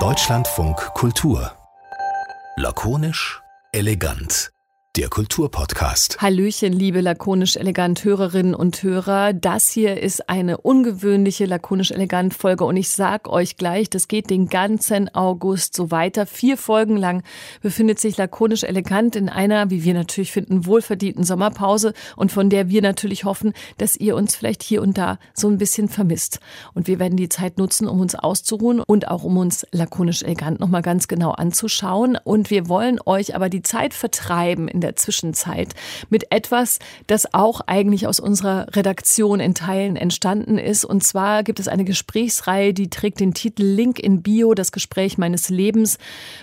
Deutschlandfunk Kultur. Lakonisch, elegant. Der Kulturpodcast. Hallöchen, liebe lakonisch-elegant Hörerinnen und Hörer. Das hier ist eine ungewöhnliche lakonisch-elegant Folge und ich sag euch gleich, das geht den ganzen August so weiter. 4 Folgen lang befindet sich lakonisch-elegant in einer, wie wir natürlich finden, wohlverdienten Sommerpause und von der wir natürlich hoffen, dass ihr uns vielleicht hier und da so ein bisschen vermisst. Und wir werden die Zeit nutzen, um uns auszuruhen und auch um uns lakonisch-elegant nochmal ganz genau anzuschauen. Und wir wollen euch aber die Zeit vertreiben in der Zwischenzeit mit etwas, das auch eigentlich aus unserer Redaktion in Teilen entstanden ist. Und zwar gibt es eine Gesprächsreihe, die trägt den Titel Link in Bio, das Gespräch meines Lebens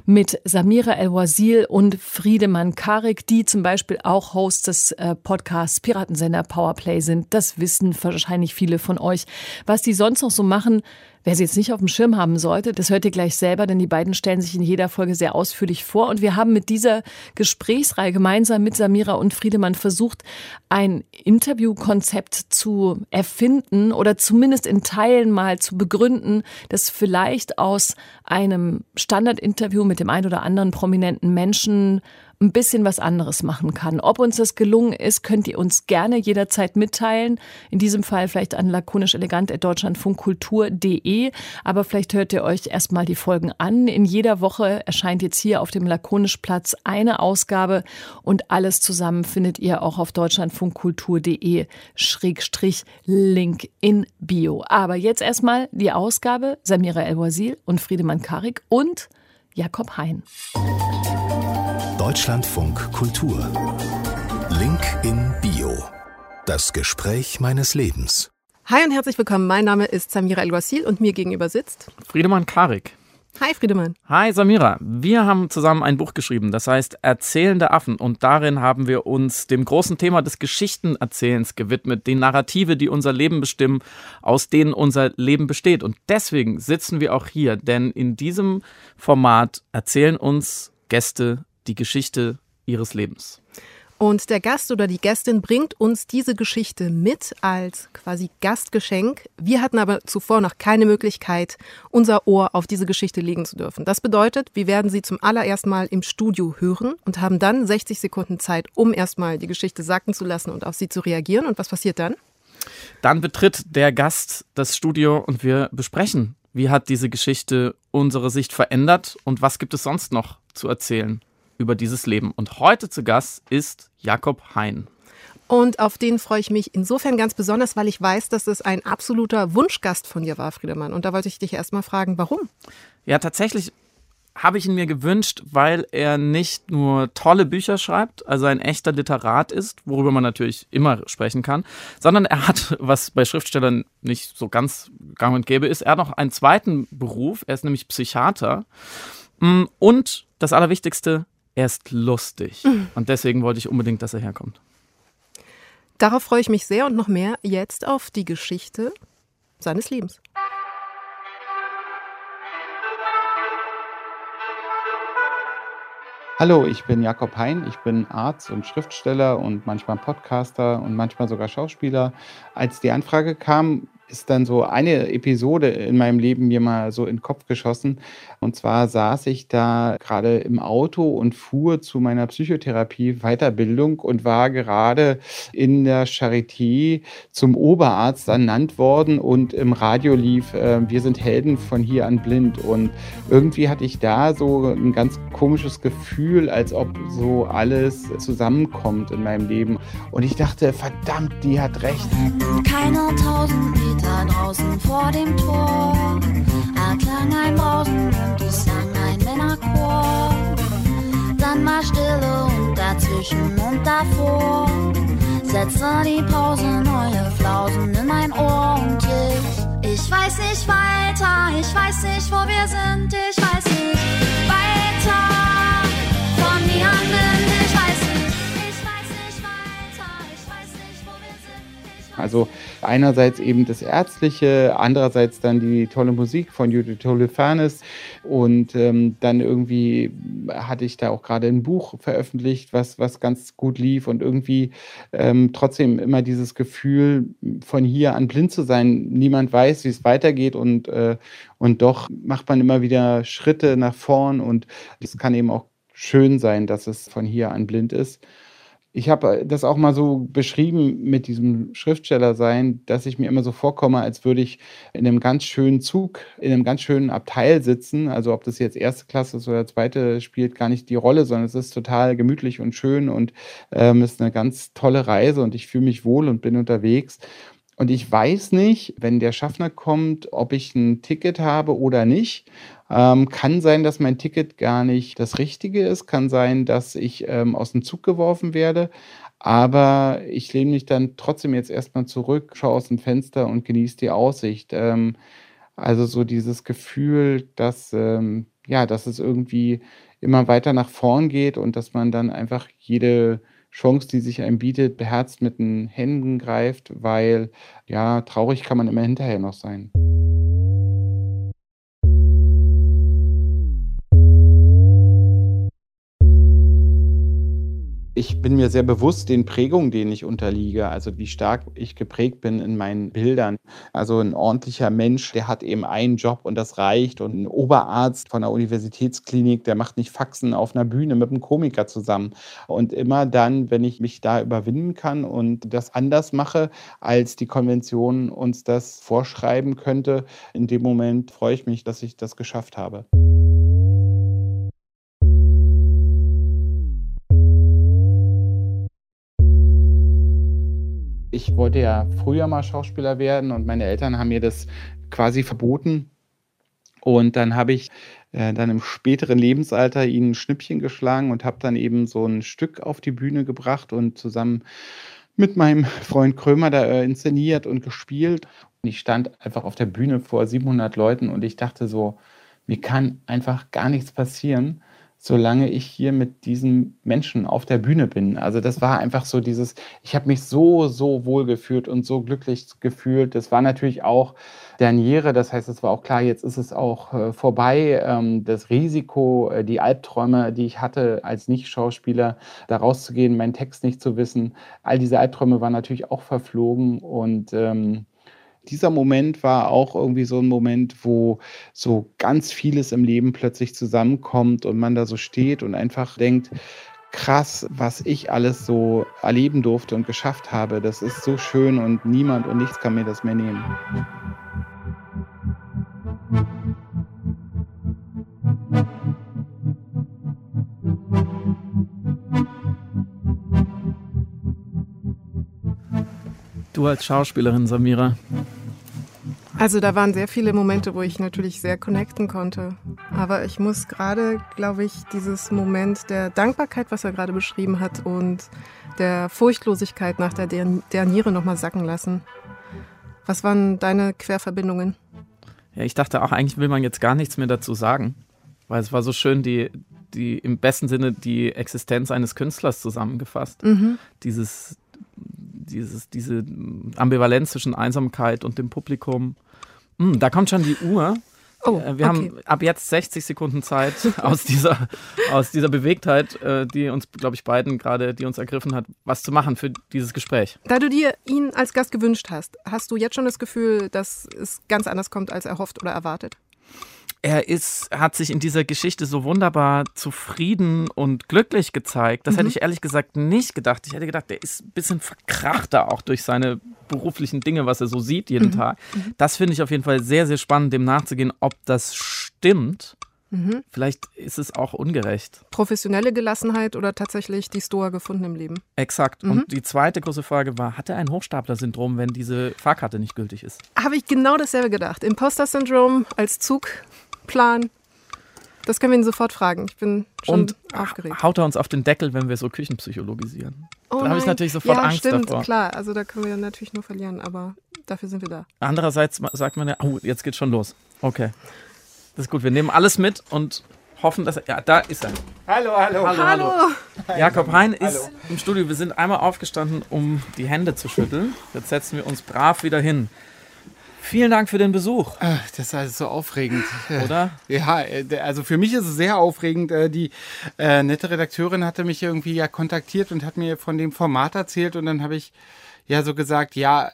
mit Samira El-Wazil und Friedemann Karig, die zum Beispiel auch Hosts des Podcasts Piratensender Powerplay sind. Das wissen wahrscheinlich viele von euch. Was die sonst noch so machen, wer sie jetzt nicht auf dem Schirm haben sollte, das hört ihr gleich selber, denn die beiden stellen sich in jeder Folge sehr ausführlich vor. Und wir haben mit dieser Gesprächsreihe gemeinsam mit Samira und Friedemann versucht, ein Interviewkonzept zu erfinden oder zumindest in Teilen mal zu begründen, das vielleicht aus einem Standardinterview mit dem einen oder anderen prominenten Menschen ein bisschen was anderes machen kann. Ob uns das gelungen ist, könnt ihr uns gerne jederzeit mitteilen. In diesem Fall vielleicht an lakonischelegant@deutschlandfunkkultur.de. Aber vielleicht hört ihr euch erstmal die Folgen an. In jeder Woche erscheint jetzt hier auf dem Lakonischplatz eine Ausgabe und alles zusammen findet ihr auch auf deutschlandfunkkultur.de/Link in Bio. Aber jetzt erstmal die Ausgabe Samira El-Wazil und Friedemann Karig und Jakob Hein. Deutschlandfunk Kultur. Link in Bio. Das Gespräch meines Lebens. Hi und herzlich willkommen. Mein Name ist Samira El-Wazil und mir gegenüber sitzt Friedemann Karig. Hi Friedemann. Hi Samira. Wir haben zusammen ein Buch geschrieben, das heißt Erzählende Affen. Und darin haben wir uns dem großen Thema des Geschichtenerzählens gewidmet, die Narrative, die unser Leben bestimmen, aus denen unser Leben besteht. Und deswegen sitzen wir auch hier, denn in diesem Format erzählen uns Gäste die Geschichte ihres Lebens. Und der Gast oder die Gästin bringt uns diese Geschichte mit als quasi Gastgeschenk. Wir hatten aber zuvor noch keine Möglichkeit, unser Ohr auf diese Geschichte legen zu dürfen. Das bedeutet, wir werden sie zum allerersten Mal im Studio hören und haben dann 60 Sekunden Zeit, um erstmal die Geschichte sacken zu lassen und auf sie zu reagieren. Und was passiert dann? Dann betritt der Gast das Studio und wir besprechen, wie hat diese Geschichte unsere Sicht verändert und was gibt es sonst noch zu erzählen über dieses Leben. Und heute zu Gast ist Jakob Hein. Und auf den freue ich mich insofern ganz besonders, weil ich weiß, dass es ein absoluter Wunschgast von dir war, Friedemann. Und da wollte ich dich erstmal fragen, warum? Ja, tatsächlich habe ich ihn mir gewünscht, weil er nicht nur tolle Bücher schreibt, also ein echter Literat ist, worüber man natürlich immer sprechen kann, sondern er hat, was bei Schriftstellern nicht so ganz gang und gäbe ist, er hat noch einen zweiten Beruf, er ist nämlich Psychiater. Und das Allerwichtigste, er ist lustig und deswegen wollte ich unbedingt, dass er herkommt. Darauf freue ich mich sehr und noch mehr jetzt auf die Geschichte seines Lebens. Hallo, ich bin Jakob Hein, ich bin Arzt und Schriftsteller und manchmal Podcaster und manchmal sogar Schauspieler. Als die Anfrage kam, ist dann so eine Episode in meinem Leben mir mal so in den Kopf geschossen. Und zwar saß ich da gerade im Auto und fuhr zu meiner Psychotherapie-Weiterbildung und war gerade in der Charité zum Oberarzt ernannt worden und im Radio lief Wir sind Helden von hier an blind. Und irgendwie hatte ich da so ein ganz komisches Gefühl, als ob so alles zusammenkommt in meinem Leben. Und ich dachte, verdammt, die hat recht. Keiner tausend draußen vor dem Tor erklang ein Brausen und ich sang ein Männerchor. Dann war Stille und dazwischen und davor setzte die Pause neue Flausen in mein Ohr. Und ich weiß nicht weiter, ich weiß nicht, wo wir sind, ich weiß nicht weiter von die anderen. Also einerseits eben das Ärztliche, andererseits dann die tolle Musik von Judith Holofernes und dann irgendwie hatte ich da auch gerade ein Buch veröffentlicht, was ganz gut lief und irgendwie trotzdem immer dieses Gefühl, von hier an blind zu sein, niemand weiß, wie es weitergeht und doch macht man immer wieder Schritte nach vorn und es kann eben auch schön sein, dass es von hier an blind ist. Ich habe das auch mal so beschrieben mit diesem Schriftstellersein, dass ich mir immer so vorkomme, als würde ich in einem ganz schönen Zug, in einem ganz schönen Abteil sitzen. Also ob das jetzt erste Klasse ist oder zweite, spielt gar nicht die Rolle, sondern es ist total gemütlich und schön und ist eine ganz tolle Reise und ich fühle mich wohl und bin unterwegs. Und ich weiß nicht, wenn der Schaffner kommt, ob ich ein Ticket habe oder nicht. Kann sein, dass mein Ticket gar nicht das Richtige ist. Kann sein, dass ich aus dem Zug geworfen werde. Aber ich lehne mich dann trotzdem jetzt erstmal zurück, schaue aus dem Fenster und genieße die Aussicht. Also so dieses Gefühl, dass es irgendwie immer weiter nach vorn geht und dass man dann einfach jede Chance, die sich einem bietet, beherzt mit den Händen greift, weil ja, traurig kann man immer hinterher noch sein. Ich bin mir sehr bewusst den Prägungen, denen ich unterliege, also wie stark ich geprägt bin in meinen Bildern. Also ein ordentlicher Mensch, der hat eben einen Job und das reicht. Und ein Oberarzt von der Universitätsklinik, der macht nicht Faxen auf einer Bühne mit einem Komiker zusammen. Und immer dann, wenn ich mich da überwinden kann und das anders mache, als die Konvention uns das vorschreiben könnte, in dem Moment freue ich mich, dass ich das geschafft habe. Ich wollte ja früher mal Schauspieler werden und meine Eltern haben mir das quasi verboten. Und dann habe ich dann im späteren Lebensalter ihnen ein Schnippchen geschlagen und habe dann eben so ein Stück auf die Bühne gebracht und zusammen mit meinem Freund Krömer da inszeniert und gespielt. Und ich stand einfach auf der Bühne vor 700 Leuten und ich dachte so, mir kann einfach gar nichts passieren, solange ich hier mit diesen Menschen auf der Bühne bin. Also das war einfach so dieses, ich habe mich so wohl gefühlt und so glücklich gefühlt. Das war natürlich auch Derniere, das heißt, es war auch klar, jetzt ist es auch vorbei. Das Risiko, die Albträume, die ich hatte als Nicht-Schauspieler, da rauszugehen, meinen Text nicht zu wissen, all diese Albträume waren natürlich auch verflogen und dieser Moment war auch irgendwie so ein Moment, wo so ganz vieles im Leben plötzlich zusammenkommt und man da so steht und einfach denkt, krass, was ich alles so erleben durfte und geschafft habe. Das ist so schön und niemand und nichts kann mir das mehr nehmen. Du als Schauspielerin, Samira. Also da waren sehr viele Momente, wo ich natürlich sehr connecten konnte. Aber ich muss gerade, glaube ich, dieses Moment der Dankbarkeit, was er gerade beschrieben hat, und der Furchtlosigkeit nach der Derniere nochmal sacken lassen. Was waren deine Querverbindungen? Ja, ich dachte auch, eigentlich will man jetzt gar nichts mehr dazu sagen. Weil es war so schön, die im besten Sinne die Existenz eines Künstlers zusammengefasst. Mhm. Diese Ambivalenz zwischen Einsamkeit und dem Publikum. Da kommt schon die Uhr. Oh, wir haben ab jetzt 60 Sekunden Zeit aus dieser Bewegtheit, die uns, glaube ich, beiden gerade, die uns ergriffen hat, was zu machen für dieses Gespräch. Da du dir ihn als Gast gewünscht hast, hast du jetzt schon das Gefühl, dass es ganz anders kommt, als erhofft oder erwartet? Er hat sich in dieser Geschichte so wunderbar zufrieden und glücklich gezeigt. Das hätte ich ehrlich gesagt nicht gedacht. Ich hätte gedacht, der ist ein bisschen verkrachter auch durch seine beruflichen Dinge, was er so sieht jeden Tag. Das finde ich auf jeden Fall sehr, sehr spannend, dem nachzugehen, ob das stimmt. Vielleicht ist es auch ungerecht. Professionelle Gelassenheit oder tatsächlich die Stoa gefunden im Leben? Exakt. Und die zweite große Frage war, hat er ein Hochstapler-Syndrom, wenn diese Fahrkarte nicht gültig ist? Habe ich genau dasselbe gedacht. Imposter-Syndrom als Zug. Plan. Das können wir ihn sofort fragen. Ich bin schon aufgeregt. Haut er uns auf den Deckel, wenn wir so küchenpsychologisieren? Oh, da habe ich natürlich sofort Angst stimmt, davor. Klar. Also da können wir natürlich nur verlieren, aber dafür sind wir da. Andererseits sagt man ja, jetzt geht's schon los. Okay, das ist gut. Wir nehmen alles mit und hoffen, dass er... Ja, da ist er. Hallo, hallo. Hallo, hallo. Hallo. Jakob Hein ist im Studio. Wir sind einmal aufgestanden, um die Hände zu schütteln. Jetzt setzen wir uns brav wieder hin. Vielen Dank für den Besuch. Das ist also so aufregend. Oder? Ja, also für mich ist es sehr aufregend. Die nette Redakteurin hatte mich irgendwie ja kontaktiert und hat mir von dem Format erzählt. Und dann habe ich ja so gesagt, ja,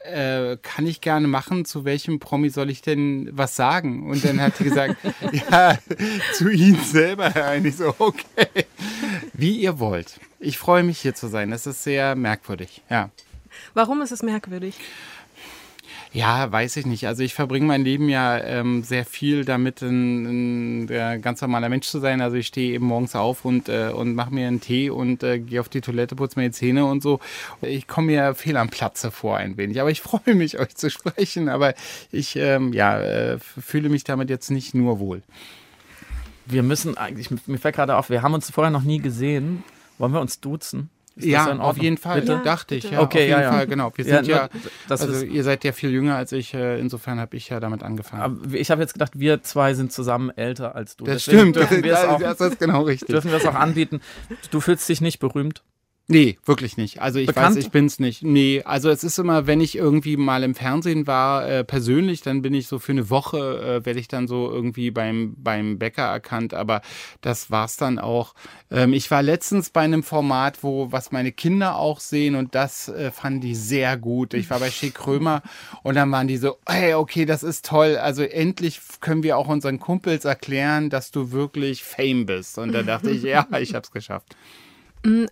kann ich gerne machen. Zu welchem Promi soll ich denn was sagen? Und dann hat sie gesagt, ja, zu Ihnen selber, Herr Hein. Ich so, okay, wie ihr wollt. Ich freue mich, hier zu sein. Das ist sehr merkwürdig, ja. Warum ist es merkwürdig? Ja, weiß ich nicht. Also ich verbringe mein Leben ja sehr viel damit, ein ganz normaler Mensch zu sein. Also ich stehe eben morgens auf und mache mir einen Tee und gehe auf die Toilette, putze mir die Zähne und so. Ich komme mir fehl am Platze vor ein wenig. Aber ich freue mich, euch zu sprechen. Aber ich fühle mich damit jetzt nicht nur wohl. Wir müssen eigentlich, mir fällt gerade auf, wir haben uns vorher noch nie gesehen. Wollen wir uns duzen? Ja, auf jeden Fall, bitte? Dachte ich. Ja, okay, auf jeden Fall, genau. Wir sind ja, das also ihr seid ja viel jünger als ich, insofern habe ich ja damit angefangen. Aber ich habe jetzt gedacht, wir zwei sind zusammen älter als du. Das deswegen stimmt, das ist genau richtig. Dürfen wir es auch anbieten. Du fühlst dich nicht berühmt? Nee, wirklich nicht. Also ich bekannt? Weiß, ich bin's nicht. Nee, also es ist immer, wenn ich irgendwie mal im Fernsehen war, persönlich, dann bin ich so für eine Woche, werde ich dann so irgendwie beim Bäcker erkannt, aber das war's dann auch. Ich war letztens bei einem Format, was meine Kinder auch sehen und das fanden die sehr gut. Ich war bei Krömer und dann waren die so, hey, okay, das ist toll, also endlich können wir auch unseren Kumpels erklären, dass du wirklich Fame bist. Und da dachte ich, ja, ich hab's geschafft.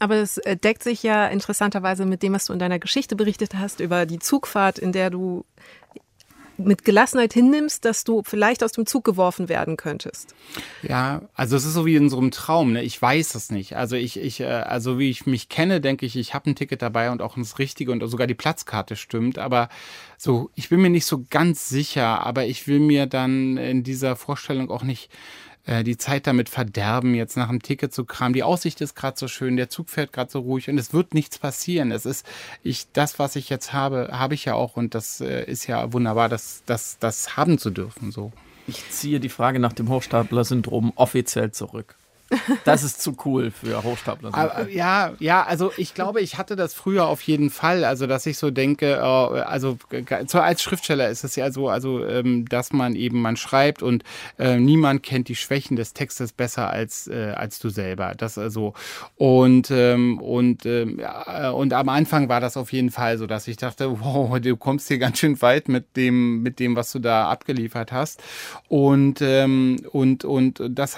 Aber es deckt sich ja interessanterweise mit dem, was du in deiner Geschichte berichtet hast, über die Zugfahrt, in der du mit Gelassenheit hinnimmst, dass du vielleicht aus dem Zug geworfen werden könntest. Ja, also es ist so wie in so einem Traum, ne? Ich weiß es nicht. Also also wie ich mich kenne, denke ich, ich habe ein Ticket dabei und auch das Richtige und sogar die Platzkarte stimmt. Aber so, ich bin mir nicht so ganz sicher, aber ich will mir dann in dieser Vorstellung auch nicht die Zeit damit verderben, jetzt nach dem Ticket zu kramen. Die Aussicht ist gerade so schön, der Zug fährt gerade so ruhig und es wird nichts passieren. Es ist das, was ich jetzt habe, habe ich ja auch und das ist ja wunderbar, das haben zu dürfen. So. Ich ziehe die Frage nach dem Hochstapler-Syndrom offiziell zurück. Das ist zu cool für Hochstapler. Aber, ja, also ich glaube, ich hatte das früher auf jeden Fall, also dass ich so denke, also als Schriftsteller ist es ja so, also dass man schreibt und niemand kennt die Schwächen des Textes besser als du selber. Das also und am Anfang war das auf jeden Fall so, dass ich dachte, wow, du kommst hier ganz schön weit mit dem, was du da abgeliefert hast und das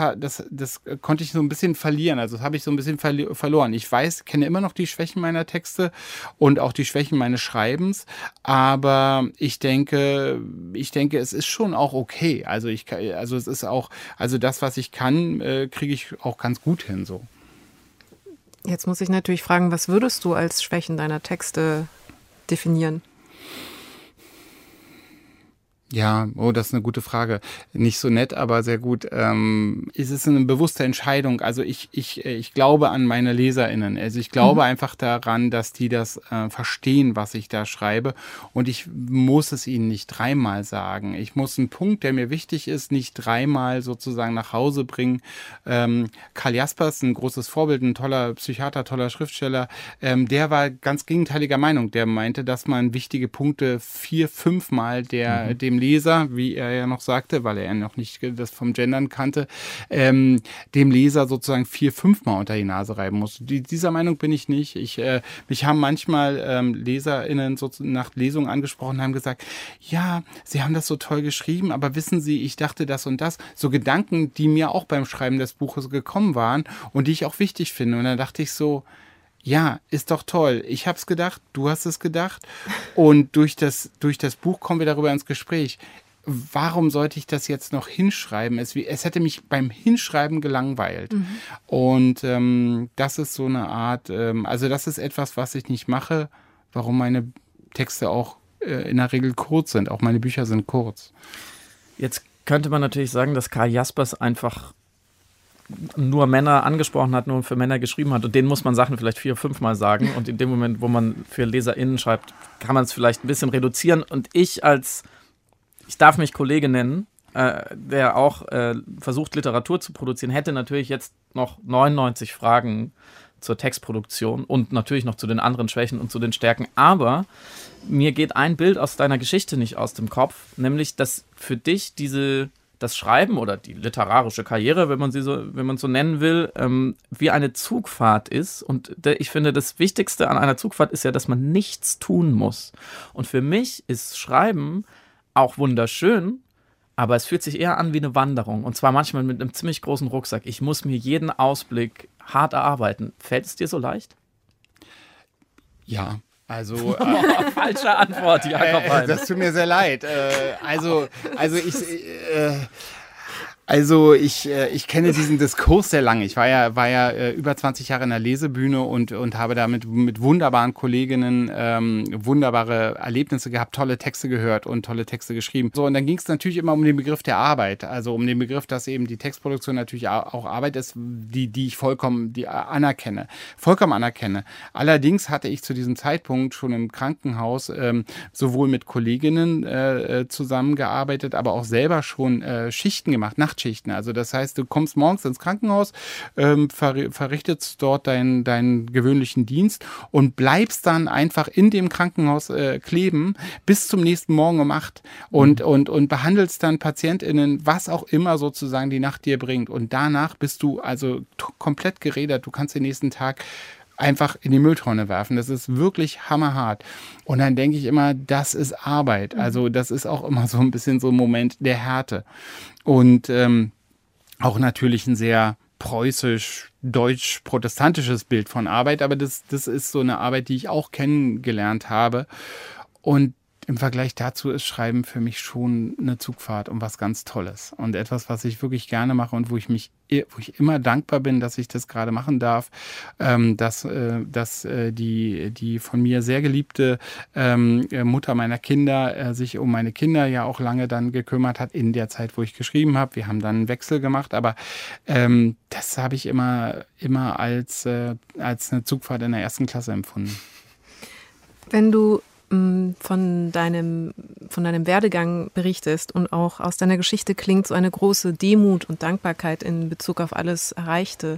konnte ich so ein bisschen verlieren. Also das habe ich so ein bisschen verloren. Ich kenne immer noch die Schwächen meiner Texte und auch die Schwächen meines Schreibens, aber ich denke, es ist schon auch okay. Also es ist auch, also das, was ich kann, kriege ich auch ganz gut hin so. Jetzt muss ich natürlich fragen, was würdest du als Schwächen deiner Texte definieren? Ja, oh, das ist eine gute Frage. Nicht so nett, aber sehr gut. Es ist eine bewusste Entscheidung. Also ich glaube an meine LeserInnen. Also ich glaube einfach daran, dass die das verstehen, was ich da schreibe. Und ich muss es ihnen nicht dreimal sagen. Ich muss einen Punkt, der mir wichtig ist, nicht dreimal sozusagen nach Hause bringen. Karl Jaspers, ein großes Vorbild, ein toller Psychiater, toller Schriftsteller, der war ganz gegenteiliger Meinung. Der meinte, dass man wichtige Punkte 4-5-mal dem Leser, wie er ja noch sagte, weil er ja noch nicht das vom Gendern kannte, dem Leser sozusagen 4-5-mal unter die Nase reiben muss. Dieser Meinung bin ich nicht. Mich haben manchmal LeserInnen nach Lesungen angesprochen und haben gesagt, ja, Sie haben das so toll geschrieben, aber wissen Sie, ich dachte das und das. So Gedanken, die mir auch beim Schreiben des Buches gekommen waren und die ich auch wichtig finde. Und dann dachte ich so, ja, ist doch toll. Ich hab's gedacht, du hast es gedacht und durch das Buch kommen wir darüber ins Gespräch. Warum sollte ich das jetzt noch hinschreiben? Es hätte mich beim Hinschreiben gelangweilt. Mhm. Und das ist so eine Art, also das ist etwas, was ich nicht mache, warum meine Texte auch in der Regel kurz sind. Auch meine Bücher sind kurz. Jetzt könnte man natürlich sagen, dass Karl Jaspers einfach nur Männer angesprochen hat, nur für Männer geschrieben hat. Und denen muss man Sachen vielleicht 4-5-mal sagen. Und in dem Moment, wo man für LeserInnen schreibt, kann man es vielleicht ein bisschen reduzieren. Und ich darf mich Kollege nennen, der auch versucht, Literatur zu produzieren, hätte natürlich jetzt noch 99 Fragen zur Textproduktion und natürlich noch zu den anderen Schwächen und zu den Stärken. Aber mir geht ein Bild aus deiner Geschichte nicht aus dem Kopf, nämlich, dass für dich das Schreiben oder die literarische Karriere, wenn man so nennen will, wie eine Zugfahrt ist. Und ich finde, das Wichtigste an einer Zugfahrt ist ja, dass man nichts tun muss. Und für mich ist Schreiben auch wunderschön, aber es fühlt sich eher an wie eine Wanderung. Und zwar manchmal mit einem ziemlich großen Rucksack. Ich muss mir jeden Ausblick hart erarbeiten. Fällt es dir so leicht? Ja, also... falsche Antwort, Jakob Hein. Das tut mir sehr leid. Ich kenne diesen Diskurs sehr lange. Ich war ja über 20 Jahre in der Lesebühne und habe da mit wunderbaren Kolleginnen wunderbare Erlebnisse gehabt, tolle Texte gehört und tolle Texte geschrieben. So, und dann ging es natürlich immer um den Begriff der Arbeit, also um den Begriff, dass eben die Textproduktion natürlich auch Arbeit ist, die ich vollkommen anerkenne. Allerdings hatte ich zu diesem Zeitpunkt schon im Krankenhaus sowohl mit Kolleginnen zusammengearbeitet, aber auch selber schon Schichten gemacht, Nachtschichten. Also das heißt, du kommst morgens ins Krankenhaus, verrichtest dort deinen gewöhnlichen Dienst und bleibst dann einfach in dem Krankenhaus kleben bis zum nächsten Morgen um 8 und behandelst dann PatientInnen, was auch immer sozusagen die Nacht dir bringt. Und danach bist du also komplett gerädert. Du kannst den nächsten Tag einfach in die Mülltonne werfen. Das ist wirklich hammerhart. Und dann denke ich immer, das ist Arbeit. Also das ist auch immer so ein bisschen so ein Moment der Härte. Und auch natürlich ein sehr preußisch-deutsch-protestantisches Bild von Arbeit. Aber das ist so eine Arbeit, die ich auch kennengelernt habe. Und im Vergleich dazu ist Schreiben für mich schon eine Zugfahrt und was ganz Tolles. Und etwas, was ich wirklich gerne mache und wo ich immer dankbar bin, dass ich das gerade machen darf, dass die von mir sehr geliebte Mutter meiner Kinder sich um meine Kinder ja auch lange dann gekümmert hat in der Zeit, wo ich geschrieben habe. Wir haben dann einen Wechsel gemacht, aber das habe ich immer als eine Zugfahrt in der ersten Klasse empfunden. Wenn du von deinem Werdegang berichtest und auch aus deiner Geschichte klingt so eine große Demut und Dankbarkeit in Bezug auf alles Erreichte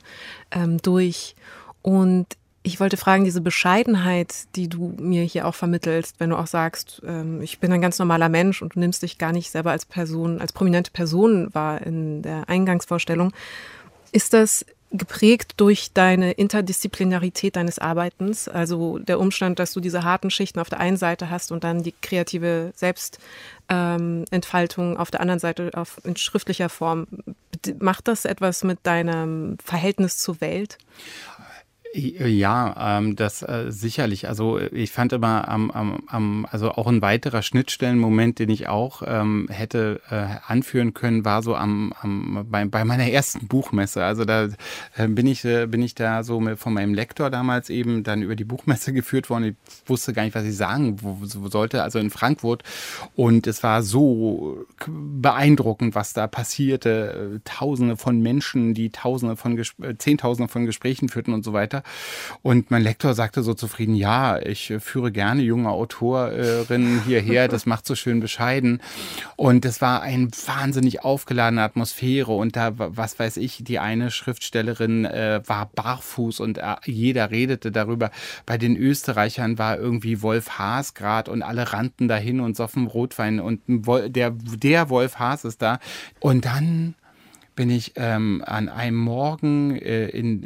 durch. Und ich wollte fragen, diese Bescheidenheit, die du mir hier auch vermittelst, wenn du auch sagst, ich bin ein ganz normaler Mensch und du nimmst dich gar nicht selber als Person, als prominente Person wahr in der Eingangsvorstellung, ist das geprägt durch deine Interdisziplinarität deines Arbeitens, also der Umstand, dass du diese harten Schichten auf der einen Seite hast und dann die kreative Selbstentfaltung auf der anderen Seite in schriftlicher Form. Macht das etwas mit deinem Verhältnis zur Welt? Ja, das sicherlich. Also ich fand immer also auch ein weiterer Schnittstellenmoment, den ich auch hätte anführen können, war so bei meiner ersten Buchmesse. Also da bin ich da so von meinem Lektor damals eben dann über die Buchmesse geführt worden. Ich wusste gar nicht, was ich sagen sollte, also in Frankfurt. Und es war so beeindruckend, was da passierte. Tausende von Menschen, die Zehntausende von Gesprächen führten und so weiter. Und mein Lektor sagte so zufrieden, ja, ich führe gerne junge Autorinnen hierher, das macht so schön bescheiden. Und das war eine wahnsinnig aufgeladene Atmosphäre. Und da, was weiß ich, die eine Schriftstellerin war barfuß und jeder redete darüber. Bei den Österreichern war irgendwie Wolf Haas gerade und alle rannten dahin und soffen Rotwein. Und der Wolf Haas ist da. Und dann bin ich an einem Morgen in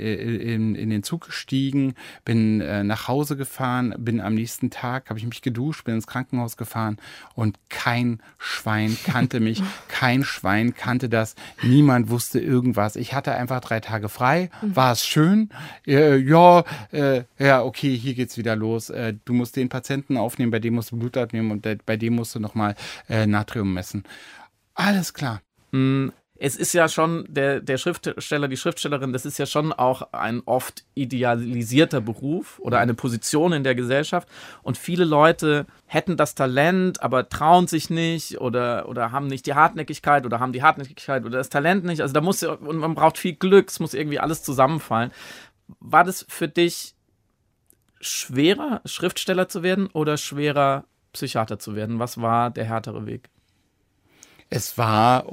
den Zug gestiegen, bin nach Hause gefahren, bin am nächsten Tag, habe ich mich geduscht, bin ins Krankenhaus gefahren und kein Schwein kannte mich, kein Schwein kannte das, niemand wusste irgendwas. Ich hatte einfach 3 Tage frei, war es schön, okay, hier geht's wieder los, du musst den Patienten aufnehmen, bei dem musst du Blut abnehmen und bei dem musst du nochmal Natrium messen. Alles klar. Es ist ja schon, der Schriftsteller, die Schriftstellerin, das ist ja schon auch ein oft idealisierter Beruf oder eine Position in der Gesellschaft. Und viele Leute hätten das Talent, aber trauen sich nicht oder haben nicht die Hartnäckigkeit oder haben die Hartnäckigkeit oder das Talent nicht. Also und man braucht viel Glück, es muss irgendwie alles zusammenfallen. War das für dich schwerer, Schriftsteller zu werden oder schwerer, Psychiater zu werden? Was war der härtere Weg? Es war,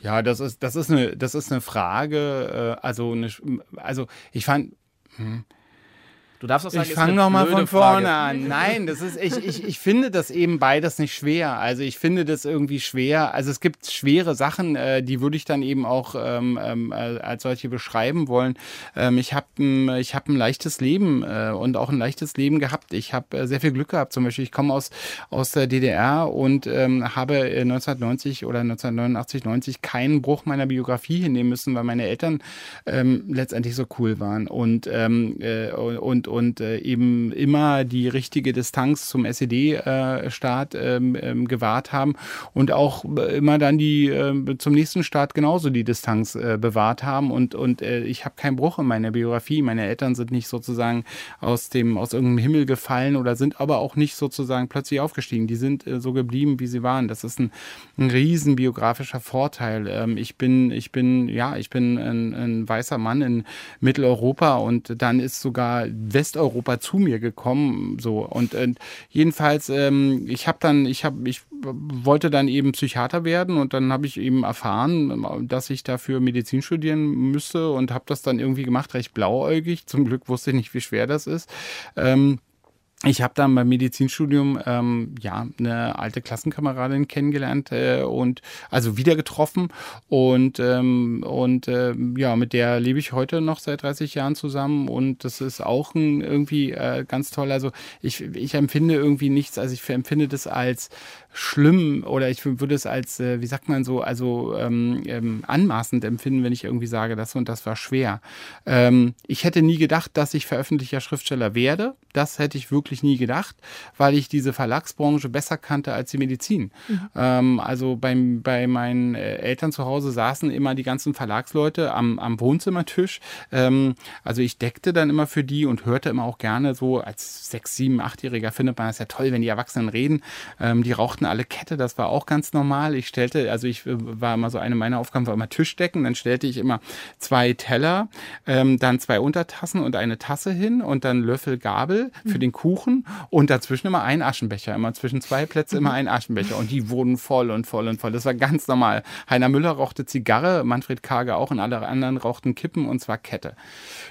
ja, das ist eine Frage, also ich fand... Du darfst auch sagen, ich fange nochmal von vorne an. Nein, das ist, ich finde das eben beides nicht schwer. Also ich finde das irgendwie schwer. Also es gibt schwere Sachen, die würde ich dann eben auch als solche beschreiben wollen. Ich hab ein leichtes Leben und auch ein leichtes Leben gehabt. Ich habe sehr viel Glück gehabt. Zum Beispiel, ich komme aus der DDR und habe 1990 oder 1989, 90 keinen Bruch meiner Biografie hinnehmen müssen, weil meine Eltern letztendlich so cool waren und eben immer die richtige Distanz zum SED-Staat gewahrt haben und auch immer dann zum nächsten Staat genauso die Distanz bewahrt haben. Und ich habe keinen Bruch in meiner Biografie. Meine Eltern sind nicht sozusagen aus irgendeinem Himmel gefallen oder sind aber auch nicht sozusagen plötzlich aufgestiegen. Die sind so geblieben, wie sie waren. Das ist ein riesen biografischer Vorteil. Ich bin ein weißer Mann in Mitteleuropa und dann ist sogar Westeuropa zu mir gekommen, so und jedenfalls ich wollte dann eben Psychiater werden und dann habe ich eben erfahren, dass ich dafür Medizin studieren müsste und habe das dann irgendwie gemacht, recht blauäugig. Zum Glück wusste ich nicht, wie schwer das ist. Ich habe dann beim Medizinstudium eine alte Klassenkameradin kennengelernt und also wieder getroffen und mit der lebe ich heute noch seit 30 Jahren zusammen und das ist auch irgendwie ganz toll. Also ich empfinde irgendwie nichts, also ich empfinde das als schlimm oder ich würde es als anmaßend empfinden, wenn ich irgendwie sage, das und das war schwer. Ich hätte nie gedacht, dass ich veröffentlichter Schriftsteller werde. Das hätte ich wirklich nie gedacht, weil ich diese Verlagsbranche besser kannte als die Medizin. Mhm. Also bei meinen Eltern zu Hause saßen immer die ganzen Verlagsleute am Wohnzimmertisch. Also ich deckte dann immer für die und hörte immer auch gerne so, als 6-, 7-, 8-Jähriger findet man das ja toll, wenn die Erwachsenen reden. Die rauchten alle Kette, das war auch ganz normal. Eine meiner Aufgaben war immer Tischdecken, dann stellte ich immer 2 Teller, dann 2 Untertassen und eine Tasse hin und dann Löffel, Gabel für den Kuchen und dazwischen immer ein Aschenbecher, immer zwischen 2 Plätze immer ein Aschenbecher und die wurden voll und voll und voll. Das war ganz normal. Heiner Müller rauchte Zigarre, Manfred Karge auch und alle anderen rauchten Kippen und zwar Kette.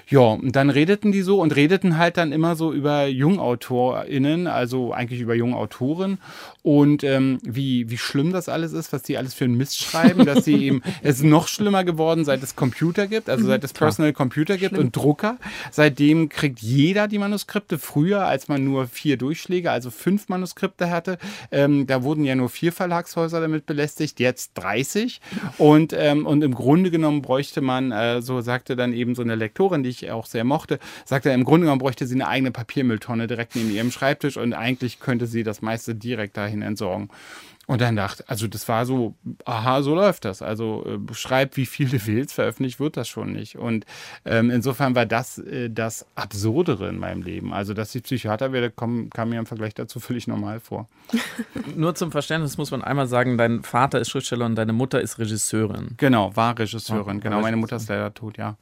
Ja, und dann redeten die so und redeten halt dann immer so über JungautorInnen, also eigentlich über Jungautoren und wie schlimm das alles ist, was die alles für ein Mist schreiben, dass sie eben, es ist noch schlimmer geworden, seit es Computer gibt, also seit es Personal Computer gibt und Drucker. Seitdem kriegt jeder die Manuskripte. Früher, als man nur 4 Durchschläge, also 5 Manuskripte hatte, da wurden ja nur 4 Verlagshäuser damit belästigt, jetzt 30 und im Grunde genommen bräuchte man, so sagte dann eben so eine Lektorin, die ich auch sehr mochte, sagte, im Grunde genommen bräuchte sie eine eigene Papiermülltonne direkt neben ihrem Schreibtisch und eigentlich könnte sie das meiste direkt dahin entsorgen. Und dann dachte, also das war so, aha, so läuft das. Also schreib, wie viel du willst, veröffentlicht wird das schon nicht. Und insofern war das das Absurdere in meinem Leben. Also dass ich Psychiater werde, kam mir im Vergleich dazu völlig normal vor. Nur zum Verständnis muss man einmal sagen, dein Vater ist Schriftsteller und deine Mutter ist Regisseurin. Genau, war Regisseurin. Genau, meine Mutter ist leider tot, ja.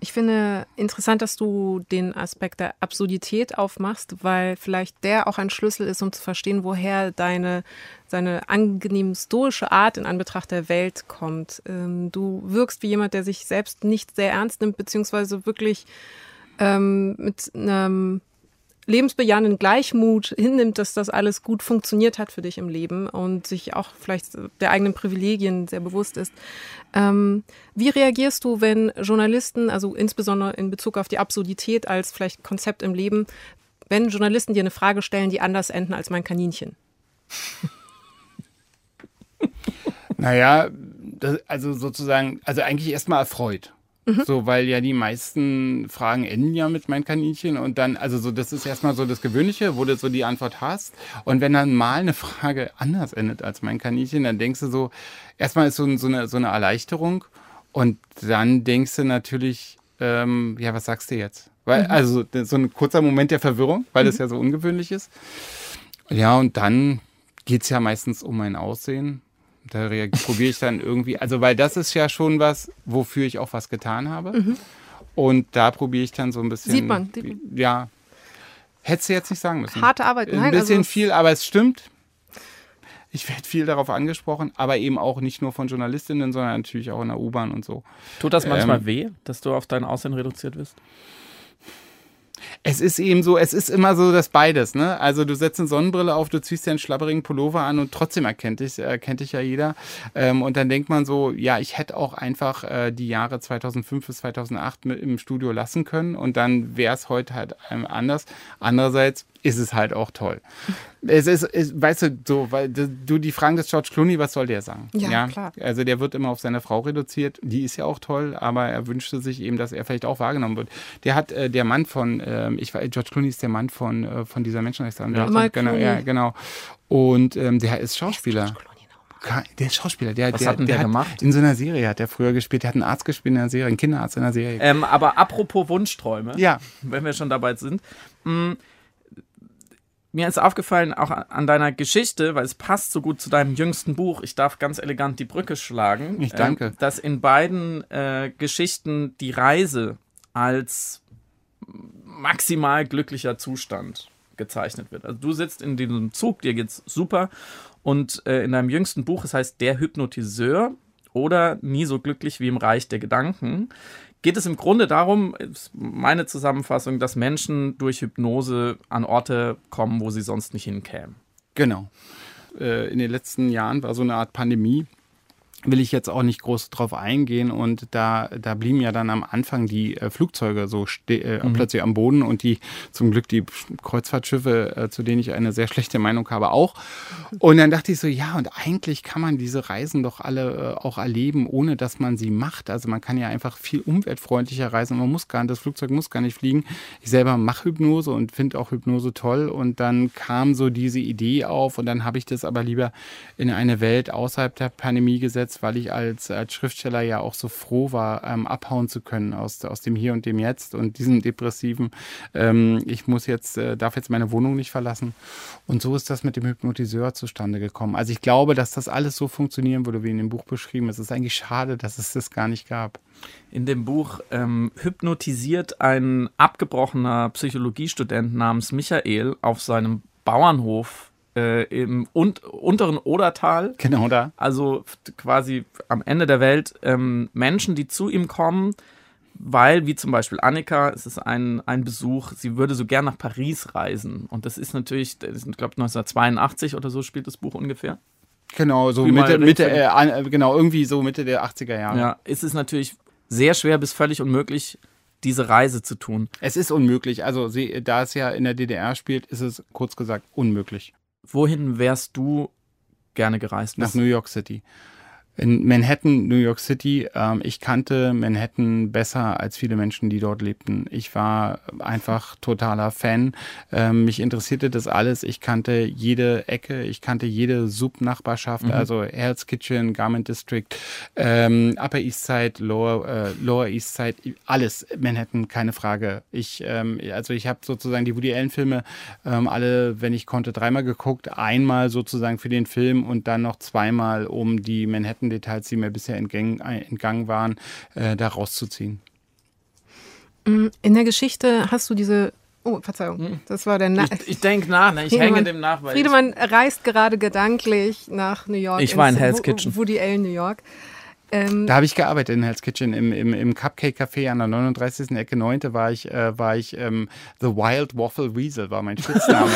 Ich finde interessant, dass du den Aspekt der Absurdität aufmachst, weil vielleicht der auch ein Schlüssel ist, um zu verstehen, woher seine angenehm stoische Art in Anbetracht der Welt kommt. Du wirkst wie jemand, der sich selbst nicht sehr ernst nimmt, beziehungsweise wirklich mit einem lebensbejahenden Gleichmut hinnimmt, dass das alles gut funktioniert hat für dich im Leben und sich auch vielleicht der eigenen Privilegien sehr bewusst ist. Wie reagierst du, wenn Journalisten, also insbesondere in Bezug auf die Absurdität als vielleicht Konzept im Leben, wenn Journalisten dir eine Frage stellen, die anders enden als mein Kaninchen? Naja, eigentlich erstmal erfreut. So, weil ja die meisten Fragen enden ja mit mein Kaninchen und dann, also so, das ist erstmal so das Gewöhnliche, wo du so die Antwort hast und wenn dann mal eine Frage anders endet als mein Kaninchen, dann denkst du so, erstmal ist so eine Erleichterung und dann denkst du natürlich, ja, was sagst du jetzt? Weil, also so ein kurzer Moment der Verwirrung, weil das ja so ungewöhnlich ist. Ja, und dann geht's ja meistens um mein Aussehen. Da probiere ich dann irgendwie, also weil das ist ja schon was, wofür ich auch was getan habe. Mhm. Und da probiere ich dann so ein bisschen. Sieht man. Ja, hättest du jetzt nicht sagen müssen. Harte Arbeit, nein. Ein bisschen viel, aber es stimmt. Ich werde viel darauf angesprochen, aber eben auch nicht nur von Journalistinnen, sondern natürlich auch in der U-Bahn und so. Tut das manchmal weh, dass du auf dein Aussehen reduziert wirst? Es ist eben so, es ist immer so, dass beides, ne? Also du setzt eine Sonnenbrille auf, du ziehst dir einen schlabberigen Pullover an und trotzdem erkennt dich ja jeder. Und dann denkt man so, ja, ich hätte auch einfach die Jahre 2005 bis 2008 im Studio lassen können und dann wäre es heute halt anders. Andererseits ist es halt auch toll. Es ist, weißt du, so, weil du die Fragen des George Clooney, was soll der sagen? Ja, klar. Also der wird immer auf seine Frau reduziert, die ist ja auch toll, aber er wünschte sich eben, dass er vielleicht auch wahrgenommen wird. George Clooney ist der Mann von dieser Menschenrechtsverletzung. Ja. Genau, ja, genau. Und der ist Schauspieler. Der ist Schauspieler. Was hat der gemacht? In so einer Serie hat er früher gespielt. Der hat einen Arzt gespielt in einer Serie, einen Kinderarzt in einer Serie. Aber apropos Wunschträume, ja, wenn wir schon dabei sind, mir ist aufgefallen, auch an deiner Geschichte, weil es passt so gut zu deinem jüngsten Buch, ich darf ganz elegant die Brücke schlagen. Ich danke. Dass in beiden Geschichten die Reise als maximal glücklicher Zustand gezeichnet wird. Also du sitzt in diesem Zug, dir geht's super und in deinem jüngsten Buch, es heißt Der Hypnotiseur oder Nie so glücklich wie im Reich der Gedanken, geht es im Grunde darum, ist meine Zusammenfassung, dass Menschen durch Hypnose an Orte kommen, wo sie sonst nicht hinkämen. Genau. In den letzten Jahren war so eine Art Pandemie, will ich jetzt auch nicht groß drauf eingehen und da blieben ja dann am Anfang die Flugzeuge so plötzlich am Boden und die zum Glück die Kreuzfahrtschiffe, zu denen ich eine sehr schlechte Meinung habe, auch. Und dann dachte ich so, ja, und eigentlich kann man diese Reisen doch alle auch erleben, ohne dass man sie macht. Also man kann ja einfach viel umweltfreundlicher reisen und das Flugzeug muss gar nicht fliegen. Ich selber mache Hypnose und finde auch Hypnose toll und dann kam so diese Idee auf und dann habe ich das aber lieber in eine Welt außerhalb der Pandemie gesetzt, weil ich als Schriftsteller ja auch so froh war, abhauen zu können aus dem Hier und dem Jetzt und diesem depressiven, ich muss jetzt, darf jetzt meine Wohnung nicht verlassen. Und so ist das mit dem Hypnotiseur zustande gekommen. Also ich glaube, dass das alles so funktionieren würde, wie in dem Buch beschrieben. Es ist eigentlich schade, dass es das gar nicht gab. In dem Buch hypnotisiert ein abgebrochener Psychologiestudent namens Michael auf seinem Bauernhof im unteren Odertal. Genau da. Also quasi am Ende der Welt Menschen, die zu ihm kommen, weil, wie zum Beispiel Annika, es ist ein Besuch, sie würde so gern nach Paris reisen. Und das ist natürlich, ich glaube 1982 oder so spielt das Buch ungefähr. Genau, so Mitte der 80er Jahre. Ja, es ist natürlich sehr schwer bis völlig unmöglich, diese Reise zu tun. Es ist unmöglich. Also da es ja in der DDR spielt, ist es kurz gesagt unmöglich. Wohin wärst du gerne gereist? Nach New York City. In Manhattan, New York City. Ich kannte Manhattan besser als viele Menschen, die dort lebten. Ich war einfach totaler Fan. Mich interessierte das alles. Ich kannte jede Ecke. Ich kannte jede Subnachbarschaft. Also Hell's Kitchen, Garment District, Upper East Side, Lower East Side. Alles Manhattan, keine Frage. Ich habe sozusagen die Woody Allen Filme alle, wenn ich konnte, dreimal geguckt. Einmal sozusagen für den Film und dann noch zweimal, um die Manhattan Details, die mir bisher entgangen waren, da rauszuziehen. In der Geschichte hast du diese... Oh, Verzeihung, das war der... Ich denke nach, ne? Ich hänge dem nach. Weil Friedemann reist gerade gedanklich nach New York. Ich war in Hell's Kitchen. Woody Allen, New York. Da habe ich gearbeitet in Hell's Kitchen, im Cupcake-Café an der 39. Ecke 9. war ich The Wild Waffle Weasel war mein Spitzname.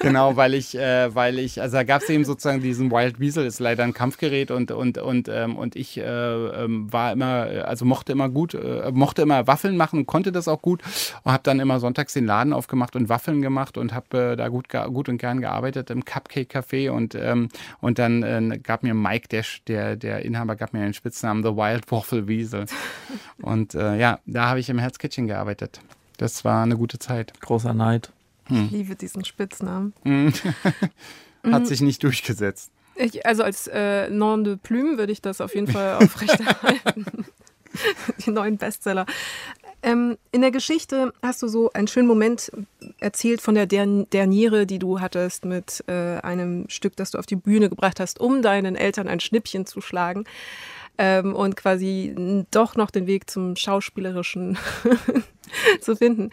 Genau, weil ich, also da gab es eben sozusagen diesen Wild Weasel, ist leider ein Kampfgerät und ich war immer, also mochte immer Waffeln machen und konnte das auch gut und habe dann immer sonntags den Laden aufgemacht und Waffeln gemacht und habe da gut und gern gearbeitet im Cupcake-Café und dann gab mir Mike, der Inhaber, gab mir einen Spitznamen. Namen The Wild Waffle Weasel. Und ja, da habe ich im Hell's Kitchen gearbeitet. Das war eine gute Zeit. Großer Neid. Ich liebe diesen Spitznamen. Hat sich nicht durchgesetzt. Also als Nom de Plume würde ich das auf jeden Fall aufrechterhalten. Die neuen Bestseller. In der Geschichte hast du so einen schönen Moment erzählt von der Derniere, die du hattest mit einem Stück, das du auf die Bühne gebracht hast, um deinen Eltern ein Schnippchen zu schlagen und quasi doch noch den Weg zum Schauspielerischen zu finden.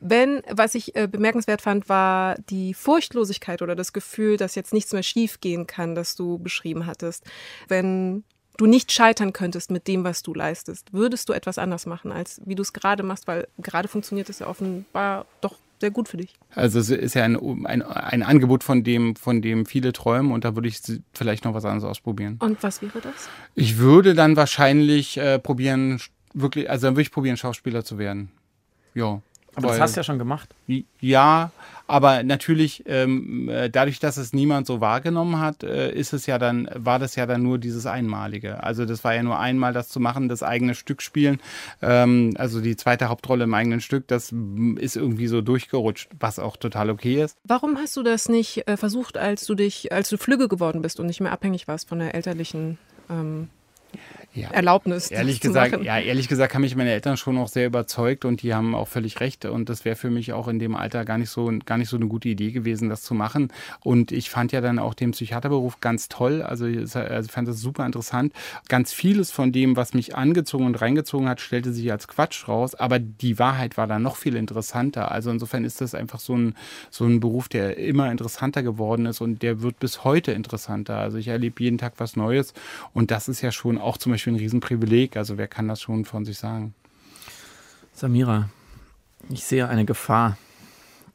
Was ich bemerkenswert fand, war die Furchtlosigkeit oder das Gefühl, dass jetzt nichts mehr schief gehen kann, das du beschrieben hattest. Wenn du nicht scheitern könntest mit dem, was du leistest, würdest du etwas anders machen, als wie du es gerade machst? Weil gerade funktioniert es ja offenbar doch sehr gut für dich. Also es ist ja ein Angebot, von dem viele träumen, und da würde ich vielleicht noch was anderes ausprobieren. Und was wäre das? Ich würde dann wahrscheinlich probieren, Schauspieler zu werden. Ja. Aber das hast du ja schon gemacht. Ja, aber natürlich, dadurch, dass es niemand so wahrgenommen hat, war das ja dann nur dieses Einmalige. Also das war ja nur einmal das zu machen, das eigene Stück spielen, also die zweite Hauptrolle im eigenen Stück, das ist irgendwie so durchgerutscht, was auch total okay ist. Warum hast du das nicht versucht, als du flügge geworden bist und nicht mehr abhängig warst von der elterlichen Erlaubnis. Ehrlich gesagt haben mich meine Eltern schon auch sehr überzeugt, und die haben auch völlig recht, und das wäre für mich auch in dem Alter gar nicht so eine gute Idee gewesen, das zu machen, und ich fand ja dann auch den Psychiaterberuf ganz toll, also ich fand das super interessant. Ganz vieles von dem, was mich angezogen und reingezogen hat, stellte sich als Quatsch raus, aber die Wahrheit war dann noch viel interessanter, also insofern ist das einfach so ein Beruf, der immer interessanter geworden ist, und der wird bis heute interessanter, also ich erlebe jeden Tag was Neues, und das ist ja schon auch zum Beispiel ein Riesenprivileg, also wer kann das schon von sich sagen? Samira, ich sehe eine Gefahr.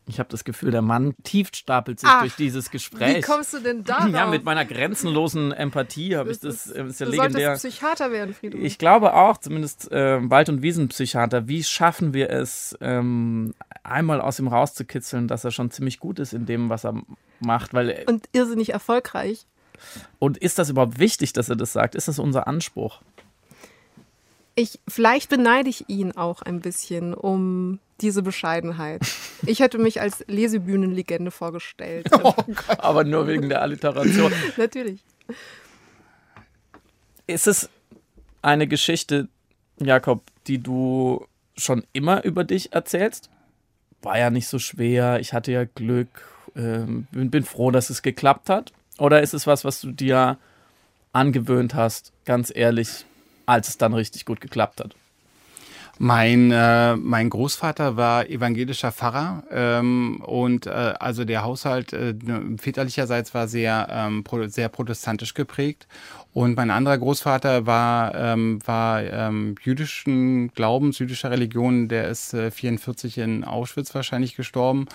Ich habe das Gefühl, der Mann tiefstapelt sich durch dieses Gespräch. Wie kommst du denn da raus? Ja, mit meiner grenzenlosen Empathie habe ich das. Ist ja legendär. Du solltest Psychiater werden, Friedemann. Ich glaube auch, zumindest Wald- und Wiesenpsychiater. Wie schaffen wir es, einmal aus ihm rauszukitzeln, dass er schon ziemlich gut ist in dem, was er macht? Und irrsinnig erfolgreich. Und ist das überhaupt wichtig, dass er das sagt? Ist das unser Anspruch? Vielleicht beneide ich ihn auch ein bisschen um diese Bescheidenheit. Ich hätte mich als Lesebühnenlegende vorgestellt. Oh Gott. Aber nur wegen der Alliteration. Natürlich. Ist es eine Geschichte, Jakob, die du schon immer über dich erzählst? War ja nicht so schwer, ich hatte ja Glück, bin froh, dass es geklappt hat. Oder ist es was du dir angewöhnt hast, ganz ehrlich, als es dann richtig gut geklappt hat? Mein Großvater war evangelischer Pfarrer, also der Haushalt väterlicherseits war sehr protestantisch geprägt, und mein anderer Großvater war jüdischen Glaubens, jüdischer Religion, der ist 1944 in Auschwitz wahrscheinlich gestorben,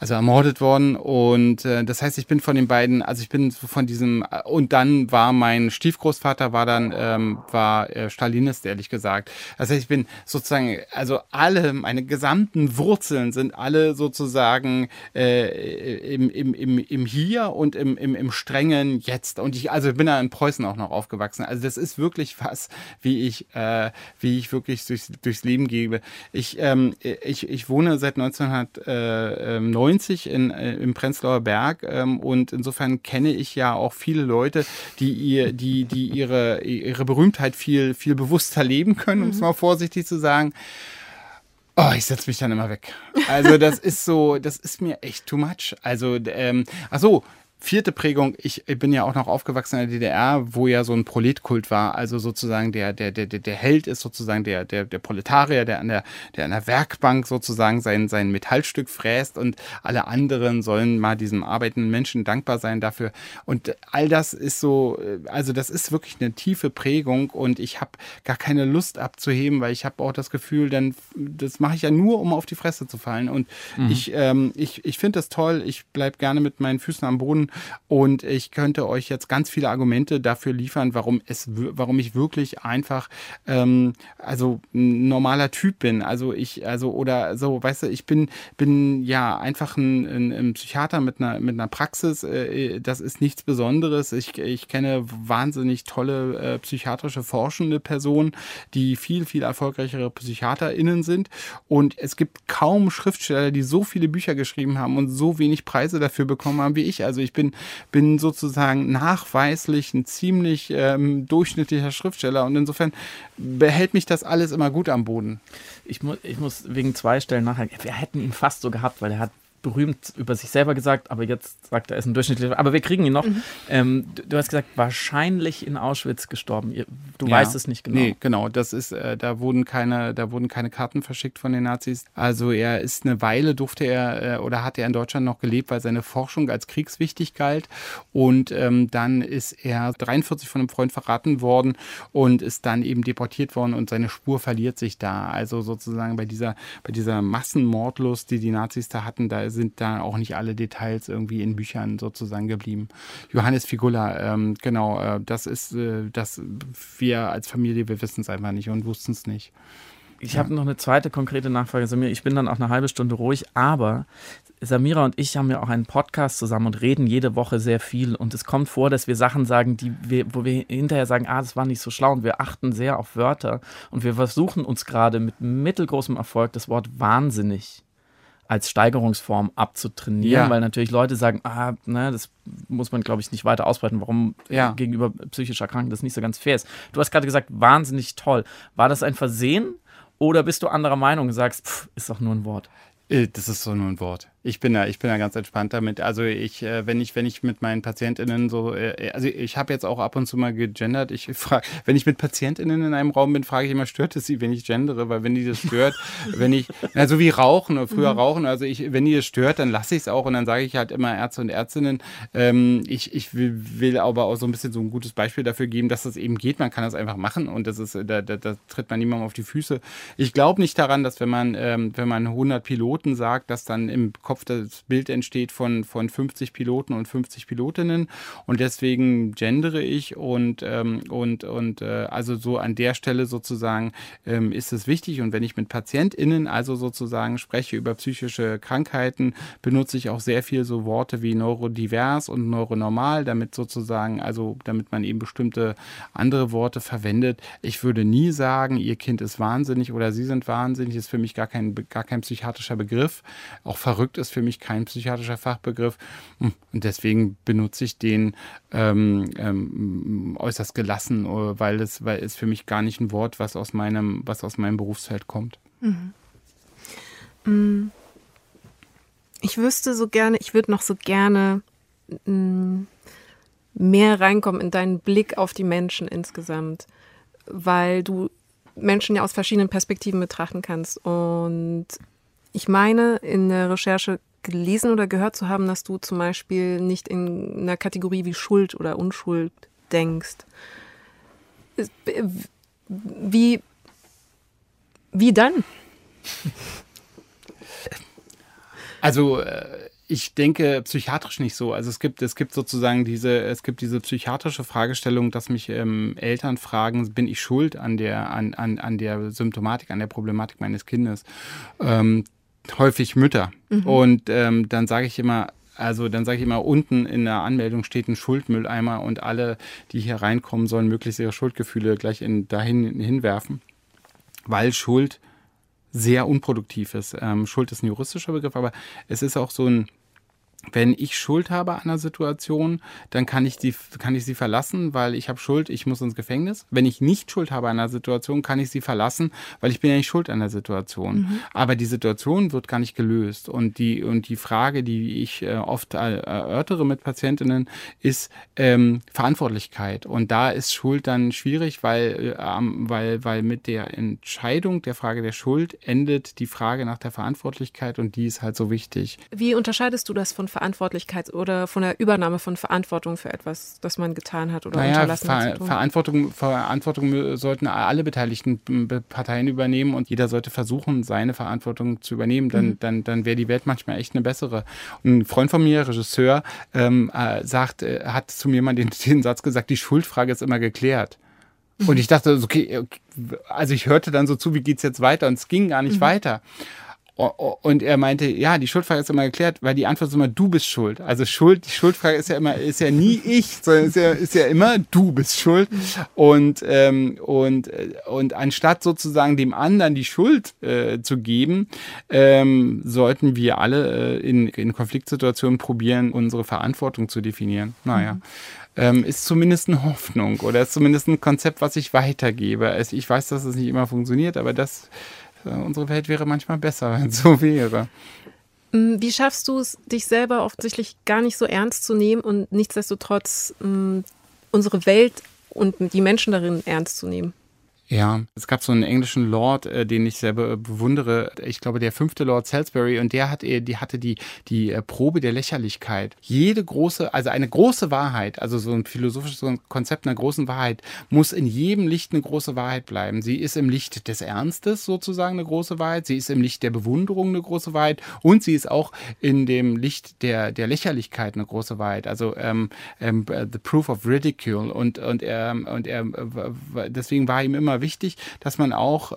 also ermordet worden, und das heißt, und dann war mein Stiefgroßvater war Stalinist, ehrlich gesagt. Das heißt, ich bin sozusagen, also alle, meine gesamten Wurzeln sind alle sozusagen im Hier und im strengen Jetzt, und ich bin da in Preußen auch noch aufgewachsen. Also das ist wirklich was, wie ich wirklich durchs Leben gehe. Ich wohne seit 1990 im Prenzlauer Berg, und insofern kenne ich ja auch viele Leute, die ihre Berühmtheit viel, viel bewusster leben können, um es mal vorsichtig zu sagen. Oh, ich setze mich dann immer weg. Also das ist so, das ist mir echt too much. Also, vierte Prägung, ich bin ja auch noch aufgewachsen in der DDR, wo ja so ein Proletkult war, also sozusagen der Held ist sozusagen der Proletarier, der an der Werkbank sozusagen sein Metallstück fräst, und alle anderen sollen mal diesem arbeitenden Menschen dankbar sein dafür, und all das ist so, also das ist wirklich eine tiefe Prägung, und ich habe gar keine Lust abzuheben, weil ich habe auch das Gefühl, dann das mache ich ja nur, um auf die Fresse zu fallen, und ich finde das toll, ich bleibe gerne mit meinen Füßen am Boden. Und ich könnte euch jetzt ganz viele Argumente dafür liefern, warum ich wirklich einfach ein normaler Typ bin. Ich bin ja einfach ein Psychiater mit einer Praxis. Das ist nichts Besonderes. Ich kenne wahnsinnig tolle psychiatrische forschende Personen, die viel, viel erfolgreichere PsychiaterInnen sind. Und es gibt kaum Schriftsteller, die so viele Bücher geschrieben haben und so wenig Preise dafür bekommen haben wie ich. Also ich bin bin sozusagen nachweislich ein ziemlich durchschnittlicher Schriftsteller und insofern behält mich das alles immer gut am Boden. Ich muss wegen zwei Stellen nachhaken. Wir hätten ihn fast so gehabt, weil er hat berühmt über sich selber gesagt, aber jetzt sagt er, ist ein durchschnittlicher, aber wir kriegen ihn noch. Mhm. Du hast gesagt, wahrscheinlich in Auschwitz gestorben. Du weißt es nicht genau. Nee, genau. Das ist, da wurden keine Karten verschickt von den Nazis. Also er ist eine Weile hat er in Deutschland noch gelebt, weil seine Forschung als kriegswichtig galt. Und dann ist er 43 von einem Freund verraten worden und ist dann eben deportiert worden und seine Spur verliert sich da. Also sozusagen bei dieser Massenmordlust, die Nazis da hatten, da sind da auch nicht alle Details irgendwie in Büchern sozusagen geblieben. Johannes Figula, das ist, dass wir als Familie, wir wissen es einfach nicht und wussten es nicht. Ich habe noch eine zweite konkrete Nachfrage, Samira. Ich bin dann auch eine halbe Stunde ruhig, aber Samira und ich haben ja auch einen Podcast zusammen und reden jede Woche sehr viel und es kommt vor, dass wir Sachen sagen, wo wir hinterher sagen, das war nicht so schlau und wir achten sehr auf Wörter und wir versuchen uns gerade mit mittelgroßem Erfolg das Wort wahnsinnig als Steigerungsform abzutrainieren, weil natürlich Leute sagen, das muss man, glaube ich, nicht weiter ausbreiten, warum gegenüber psychisch Erkrankten das nicht so ganz fair ist. Du hast gerade gesagt, wahnsinnig toll. War das ein Versehen oder bist du anderer Meinung und sagst, ist doch nur ein Wort? Das ist so nur ein Wort. Ich bin da ganz entspannt damit. Also wenn ich mit meinen PatientInnen ich habe jetzt auch ab und zu mal gegendert. Ich frage, wenn ich mit PatientInnen in einem Raum bin, frage ich immer, stört es sie, wenn ich gendere? Weil wenn die das stört, so wie Rauchen, früher Rauchen, also wenn die das stört, dann lasse ich es auch und dann sage ich halt immer Ärzte und Ärztinnen. Ich will aber auch so ein bisschen so ein gutes Beispiel dafür geben, dass das eben geht. Man kann das einfach machen und das ist, da tritt man niemandem auf die Füße. Ich glaube nicht daran, dass wenn man 100 Piloten sagt, dass dann im Kopf das Bild entsteht von 50 Piloten und 50 Pilotinnen und deswegen gendere ich und also so an der Stelle sozusagen ist es wichtig und wenn ich mit PatientInnen also sozusagen spreche über psychische Krankheiten, benutze ich auch sehr viel so Worte wie neurodivers und neuronormal, damit sozusagen, also damit man eben bestimmte andere Worte verwendet. Ich würde nie sagen, ihr Kind ist wahnsinnig oder sie sind wahnsinnig, ist für mich gar kein psychiatrischer Begriff. Auch verrückt ist für mich kein psychiatrischer Fachbegriff und deswegen benutze ich den äußerst gelassen, weil es für mich gar nicht ein Wort, was aus meinem Berufsfeld kommt. Mhm. Ich würde noch so gerne mehr reinkommen in deinen Blick auf die Menschen insgesamt, weil du Menschen ja aus verschiedenen Perspektiven betrachten kannst und ich meine, in der Recherche gelesen oder gehört zu haben, dass du zum Beispiel nicht in einer Kategorie wie Schuld oder Unschuld denkst. Wie dann? Also ich denke psychiatrisch nicht so. Also es gibt diese psychiatrische Fragestellung, dass mich Eltern fragen, bin ich schuld an der Symptomatik, an der Problematik meines Kindes? Häufig Mütter. Mhm. Und dann sage ich immer, unten in der Anmeldung steht ein Schuldmülleimer und alle, die hier reinkommen, sollen möglichst ihre Schuldgefühle gleich dahin hinwerfen, weil Schuld sehr unproduktiv ist. Schuld ist ein juristischer Begriff, aber es ist auch so ein, wenn ich Schuld habe an einer Situation, dann kann ich sie verlassen, weil ich habe Schuld, ich muss ins Gefängnis. Wenn ich nicht Schuld habe an einer Situation, kann ich sie verlassen, weil ich bin ja nicht schuld an der Situation. Mhm. Aber die Situation wird gar nicht gelöst. Und die Frage, die ich oft erörtere mit PatientInnen, ist Verantwortlichkeit. Und da ist Schuld dann schwierig, weil mit der Entscheidung der Frage der Schuld endet die Frage nach der Verantwortlichkeit und die ist halt so wichtig. Wie unterscheidest du das von Verantwortlichkeit oder von der Übernahme von Verantwortung für etwas, das man getan hat oder unterlassen hat zu tun? Verantwortung sollten alle beteiligten Parteien übernehmen und jeder sollte versuchen, seine Verantwortung zu übernehmen. Dann wäre die Welt manchmal echt eine bessere. Und ein Freund von mir, Regisseur, hat zu mir mal den Satz gesagt, die Schuldfrage ist immer geklärt. Und ich dachte, okay, also ich hörte dann so zu, wie geht's jetzt weiter? Und es ging gar nicht weiter. Und er meinte, ja, die Schuldfrage ist immer geklärt, weil die Antwort ist immer, du bist schuld. Also Schuld, die Schuldfrage ist ja immer, ist ja nie ich, sondern ist ja immer, du bist schuld. Und anstatt sozusagen dem anderen die Schuld zu geben, sollten wir alle in Konfliktsituationen probieren, unsere Verantwortung zu definieren. Naja. Mhm. Ist zumindest eine Hoffnung oder ist zumindest ein Konzept, was ich weitergebe. Also ich weiß, dass es nicht immer funktioniert, aber das, unsere Welt wäre manchmal besser, wenn es so wäre. Wie schaffst du es, dich selber offensichtlich gar nicht so ernst zu nehmen und nichtsdestotrotz unsere Welt und die Menschen darin ernst zu nehmen? Ja, es gab so einen englischen Lord, den ich selber bewundere. Ich glaube, der 5. Lord Salisbury, und der hatte die Probe der Lächerlichkeit. Eine große Wahrheit, also so ein philosophisches Konzept einer großen Wahrheit, muss in jedem Licht eine große Wahrheit bleiben. Sie ist im Licht des Ernstes sozusagen eine große Wahrheit, sie ist im Licht der Bewunderung eine große Wahrheit und sie ist auch in dem Licht der Lächerlichkeit eine große Wahrheit. Also the proof of ridicule. Und er deswegen war ihm immer wichtig, dass man auch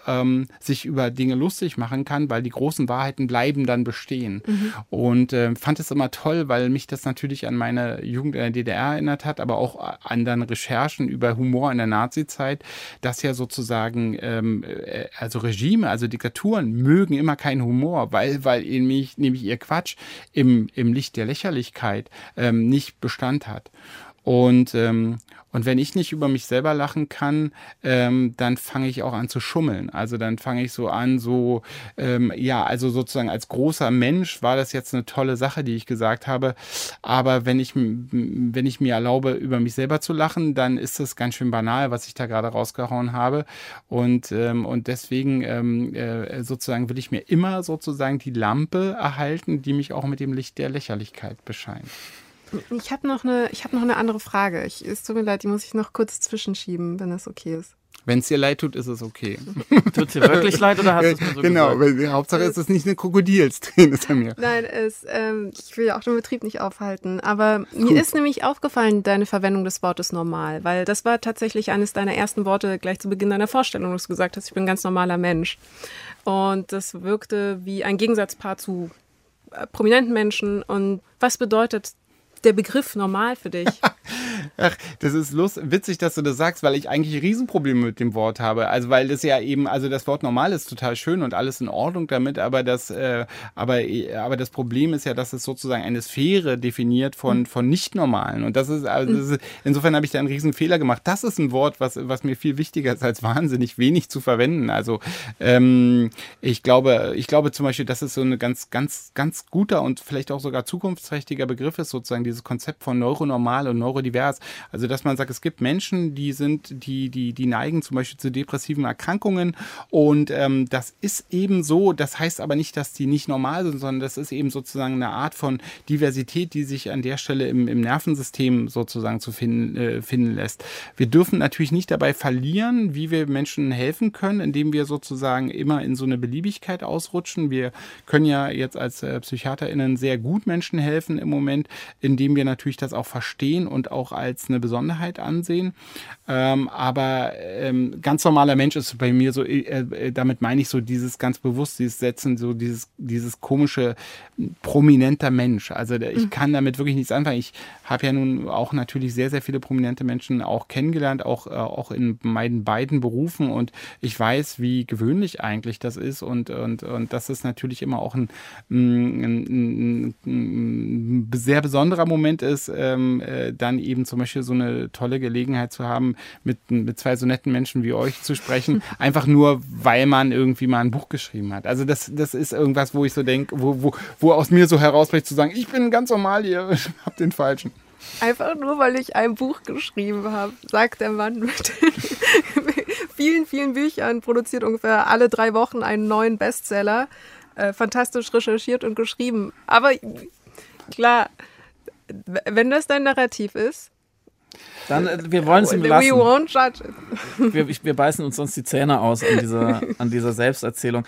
sich über Dinge lustig machen kann, weil die großen Wahrheiten bleiben dann bestehen. Mhm. Und fand es immer toll, weil mich das natürlich an meine Jugend in der DDR erinnert hat, aber auch an dann Recherchen über Humor in der Nazizeit, dass ja sozusagen also Regime, also Diktaturen mögen immer keinen Humor, weil nämlich ihr Quatsch im Licht der Lächerlichkeit nicht Bestand hat. Und wenn ich nicht über mich selber lachen kann, dann fange ich auch an zu schummeln. Also dann fange ich so an, also sozusagen als großer Mensch war das jetzt eine tolle Sache, die ich gesagt habe. Aber wenn ich mir erlaube, über mich selber zu lachen, dann ist das ganz schön banal, was ich da gerade rausgehauen habe. Und deswegen sozusagen will ich mir immer sozusagen die Lampe erhalten, die mich auch mit dem Licht der Lächerlichkeit bescheint. Ich habe noch eine andere Frage. Es tut mir leid, die muss ich noch kurz zwischenschieben, wenn das okay ist. Wenn es dir leid tut, ist es okay. Tut es dir wirklich leid oder hast du es mir so genau, gesagt? Genau, Hauptsache ist es nicht eine Krokodilsträne bei mir. Nein, ich will ja auch den Betrieb nicht aufhalten. Aber gut. Mir ist nämlich aufgefallen, deine Verwendung des Wortes normal. Weil das war tatsächlich eines deiner ersten Worte gleich zu Beginn deiner Vorstellung, dass du gesagt hast, ich bin ein ganz normaler Mensch. Und das wirkte wie ein Gegensatzpaar zu prominenten Menschen. Und was bedeutet der Begriff normal für dich? Ach, das ist witzig, dass du das sagst, weil ich eigentlich Riesenprobleme mit dem Wort habe. Also weil das ja eben, also das Wort normal ist total schön und alles in Ordnung damit, aber das Problem ist ja, dass es sozusagen eine Sphäre definiert von Nicht-Normalen. Und das ist, insofern habe ich da einen riesen Fehler gemacht. Das ist ein Wort, was mir viel wichtiger ist, als wahnsinnig wenig zu verwenden. Also ich glaube zum Beispiel, dass es so ein ganz, ganz, ganz guter und vielleicht auch sogar zukunftsträchtiger Begriff ist, sozusagen dieses Konzept von neuronormal und neurodivers. Also, dass man sagt, es gibt Menschen, die neigen zum Beispiel zu depressiven Erkrankungen und das ist eben so, das heißt aber nicht, dass die nicht normal sind, sondern das ist eben sozusagen eine Art von Diversität, die sich an der Stelle im Nervensystem sozusagen zu finden lässt. Wir dürfen natürlich nicht dabei verlieren, wie wir Menschen helfen können, indem wir sozusagen immer in so eine Beliebigkeit ausrutschen. Wir können ja jetzt als PsychiaterInnen sehr gut Menschen helfen im Moment, indem wir natürlich das auch verstehen und auch als eine Besonderheit ansehen. Aber ganz normaler Mensch ist bei mir so, damit meine ich so dieses ganz bewusst, dieses Setzen, so dieses komische, prominenter Mensch. Also ich kann damit wirklich nichts anfangen. Ich habe ja nun auch natürlich sehr, sehr viele prominente Menschen auch kennengelernt, auch in meinen beiden Berufen, und ich weiß, wie gewöhnlich eigentlich das ist, und das ist natürlich immer auch ein sehr besonderer Moment ist, dann eben zum Beispiel so eine tolle Gelegenheit zu haben, mit zwei so netten Menschen wie euch zu sprechen, einfach nur, weil man irgendwie mal ein Buch geschrieben hat. Also das ist irgendwas, wo ich so denke, wo aus mir so herausbricht, zu sagen, ich bin ganz normal, ihr habt den Falschen. Einfach nur, weil ich ein Buch geschrieben habe, sagt der Mann mit vielen, vielen Büchern, produziert ungefähr alle 3 Wochen einen neuen Bestseller, fantastisch recherchiert und geschrieben. Aber klar, wenn das dein Narrativ ist, dann, wir wollen es ihm lassen. We won't judge it. Wir beißen uns sonst die Zähne aus an dieser Selbsterzählung.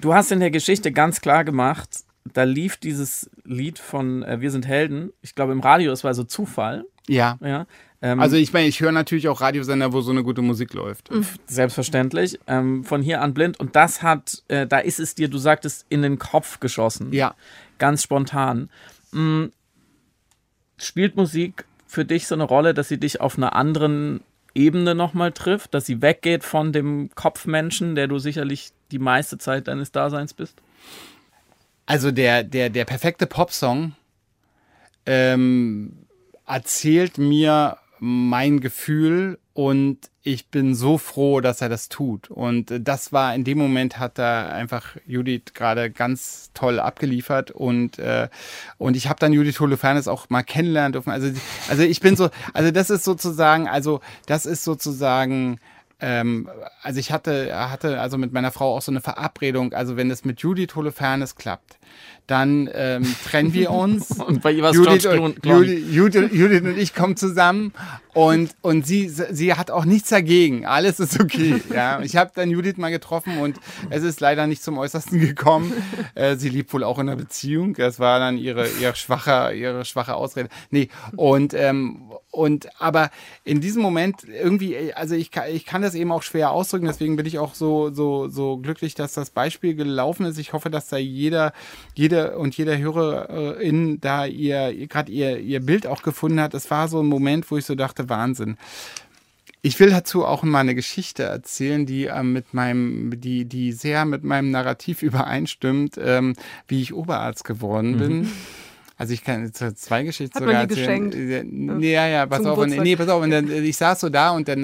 Du hast in der Geschichte ganz klar gemacht, da lief dieses Lied von Wir sind Helden, ich glaube im Radio, es war so Zufall. Ja. Also ich meine, ich höre natürlich auch Radiosender, wo so eine gute Musik läuft. Selbstverständlich. Von hier an blind. Und das hat, da ist es dir, du sagtest, in den Kopf geschossen. Ja. Ganz spontan. Spielt Musik für dich so eine Rolle, dass sie dich auf einer anderen Ebene nochmal trifft, dass sie weggeht von dem Kopfmenschen, der du sicherlich die meiste Zeit deines Daseins bist? Also der perfekte Popsong erzählt mir mein Gefühl und ich bin so froh, dass er das tut. Und das war, in dem Moment hat da einfach Judith gerade ganz toll abgeliefert und ich habe dann Judith Holofernes auch mal kennenlernen dürfen. Also ich bin so, das ist sozusagen also ich hatte also mit meiner Frau auch so eine Verabredung, also wenn es mit Judith Holofernes klappt, dann trennen wir uns. Und bei ihr war es Judith und ich kommen zusammen und sie hat auch nichts dagegen. Alles ist okay. Ja. Ich habe dann Judith mal getroffen und es ist leider nicht zum Äußersten gekommen. Sie lebt wohl auch in einer Beziehung. Das war dann ihre schwache Ausrede. Nee, aber in diesem Moment irgendwie, also ich kann das eben auch schwer ausdrücken, deswegen bin ich auch so glücklich, dass das Beispiel gelaufen ist. Ich hoffe, dass da jeder Hörerin da ihr Bild auch gefunden hat. Es war so ein Moment, wo ich so dachte, Wahnsinn. Ich will dazu auch mal eine Geschichte erzählen, die die sehr mit meinem Narrativ übereinstimmt, wie ich Oberarzt geworden bin. Also ich kann zwei Geschichten sogar erzählen. Hat man die geschenkt? Ja, pass auf. Nee, pass auf. Und dann, ich saß so da und dann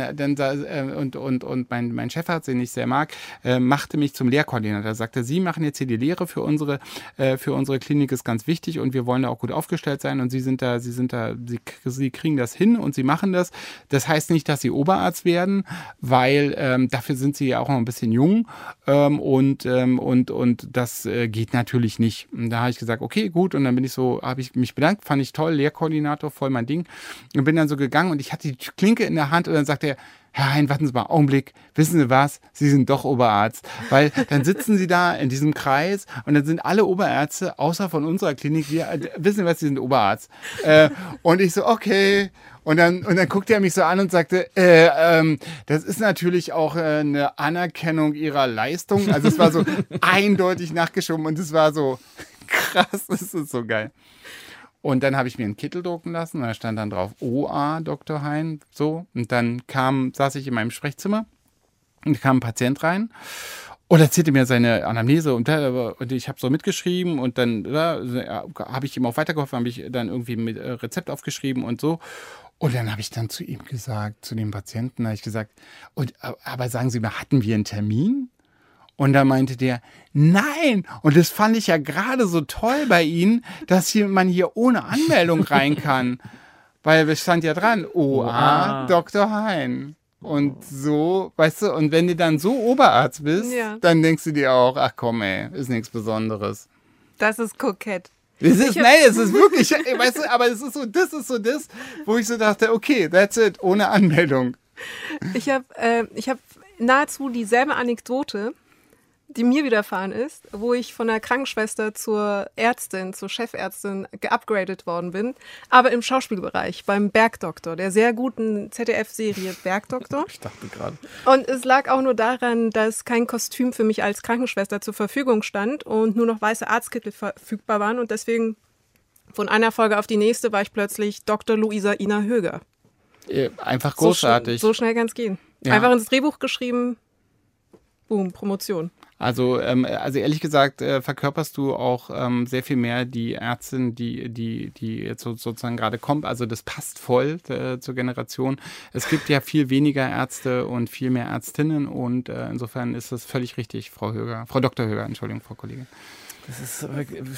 mein Chefarzt, den ich sehr mag, machte mich zum Lehrkoordinator. Er sagte, Sie machen jetzt hier die Lehre für unsere Klinik, ist ganz wichtig und wir wollen da auch gut aufgestellt sein und Sie kriegen das hin und Sie machen das. Das heißt nicht, dass Sie Oberarzt werden, weil dafür sind Sie ja auch noch ein bisschen jung und das geht natürlich nicht. Und da habe ich gesagt, okay, gut, und dann bin ich so, habe ich mich bedankt, fand ich toll, Lehrkoordinator, voll mein Ding. Und bin dann so gegangen und ich hatte die Klinke in der Hand und dann sagte er, Herr Hein, warten Sie mal einen Augenblick, wissen Sie was, Sie sind doch Oberarzt. Weil dann sitzen Sie da in diesem Kreis und dann sind alle Oberärzte, außer von unserer Klinik, wissen Sie was, Sie sind Oberarzt. Und ich so, okay. Und dann guckte er mich so an und sagte, das ist natürlich auch eine Anerkennung Ihrer Leistung. Also es war so eindeutig nachgeschoben und es war so... Krass, das ist so geil. Und dann habe ich mir einen Kittel drucken lassen. Da stand dann drauf OA, Dr. Hein. So. Und dann saß ich in meinem Sprechzimmer und kam ein Patient rein und erzählte mir seine Anamnese. Und ich habe so mitgeschrieben und dann habe ich ihm auch weitergeholfen, habe ich dann irgendwie mit Rezept aufgeschrieben und so. Und dann habe ich dann zu ihm gesagt, zu dem Patienten, habe ich gesagt, aber sagen Sie mal, hatten wir einen Termin? Und da meinte der, nein, und das fand ich ja gerade so toll bei Ihnen, dass man hier ohne Anmeldung rein kann. Weil es stand ja dran, OA, Dr. Hein. Und so, weißt du, und wenn du dann so Oberarzt bist, dann denkst du dir auch, ach komm ey, ist nichts Besonderes. Das ist kokett. Es ist wirklich, weißt du, aber das ist so das, wo ich so dachte, okay, that's it, ohne Anmeldung. Ich hab nahezu dieselbe Anekdote, die mir widerfahren ist, wo ich von der Krankenschwester zur Chefärztin geupgradet worden bin, aber im Schauspielbereich, beim Bergdoktor, der sehr guten ZDF-Serie Bergdoktor. Ich dachte gerade. Und es lag auch nur daran, dass kein Kostüm für mich als Krankenschwester zur Verfügung stand und nur noch weiße Arztkittel verfügbar waren und deswegen von einer Folge auf die nächste war ich plötzlich Dr. Luisa Ina Höger. Einfach großartig. So schnell kann's gehen. Ja. Einfach ins Drehbuch geschrieben, boom, Promotion. Also ehrlich gesagt verkörperst du auch sehr viel mehr die Ärztin, die jetzt sozusagen gerade kommt. Also das passt voll zur Generation. Es gibt ja viel weniger Ärzte und viel mehr Ärztinnen und insofern ist das völlig richtig, Frau Dr. Höger, Entschuldigung, Frau Kollegin. Es ist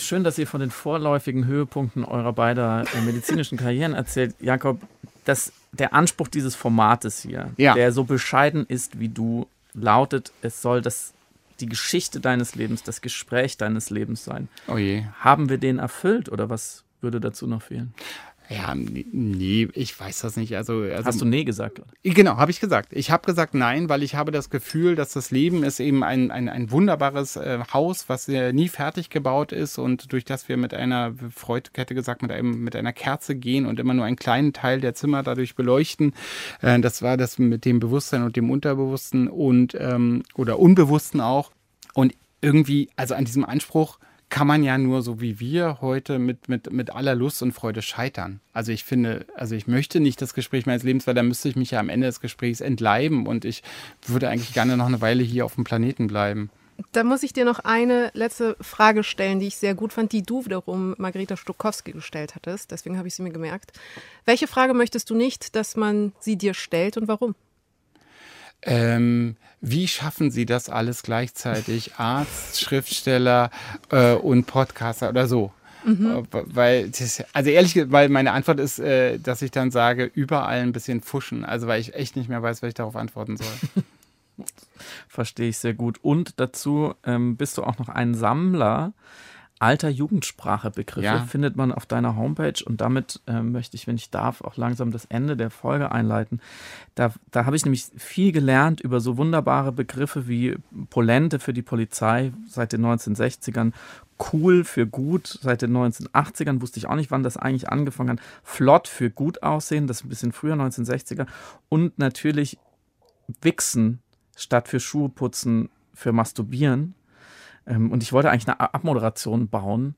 schön, dass ihr von den vorläufigen Höhepunkten eurer beider medizinischen Karrieren erzählt. Jakob, dass der Anspruch dieses Formates hier, der so bescheiden ist wie du, lautet, es soll die Geschichte deines Lebens, das Gespräch deines Lebens sein. Oh je. Haben wir den erfüllt oder was würde dazu noch fehlen? Ja, nee, ich weiß das nicht. Also hast du nee gesagt? Genau, habe ich gesagt. Ich habe gesagt nein, weil ich habe das Gefühl, dass das Leben ist eben ein wunderbares Haus, was nie fertig gebaut ist und durch das wir mit einer, Freud hätte gesagt, mit einer Kerze gehen und immer nur einen kleinen Teil der Zimmer dadurch beleuchten. Das war das mit dem Bewusstsein und dem Unterbewussten und oder Unbewussten auch. Und irgendwie, also an diesem Anspruch kann man ja nur so wie wir heute mit aller Lust und Freude scheitern. Also ich finde, also ich möchte nicht das Gespräch meines Lebens, weil dann müsste ich mich ja am Ende des Gesprächs entleiben und ich würde eigentlich gerne noch eine Weile hier auf dem Planeten bleiben. Da muss ich dir noch eine letzte Frage stellen, die ich sehr gut fand, die du wiederum Margarete Stokowski gestellt hattest. Deswegen habe ich sie mir gemerkt. Welche Frage möchtest du nicht, dass man sie dir stellt und warum? Wie schaffen Sie das alles gleichzeitig? Arzt, Schriftsteller und Podcaster oder so? Mhm. Weil meine Antwort ist, dass ich dann sage, überall ein bisschen fuschen. Also weil ich echt nicht mehr weiß, was ich darauf antworten soll. Verstehe ich sehr gut. Und dazu bist du auch noch ein Sammler alter Jugendsprachebegriffe, findet man auf deiner Homepage. Und damit möchte ich, wenn ich darf, auch langsam das Ende der Folge einleiten. Da habe ich nämlich viel gelernt über so wunderbare Begriffe wie Polente für die Polizei seit den 1960ern, cool für gut seit den 1980ern, wusste ich auch nicht, wann das eigentlich angefangen hat, flott für gut aussehen, das ist ein bisschen früher, 1960er. Und natürlich wichsen statt für Schuhe putzen, für masturbieren. Und ich wollte eigentlich eine Abmoderation bauen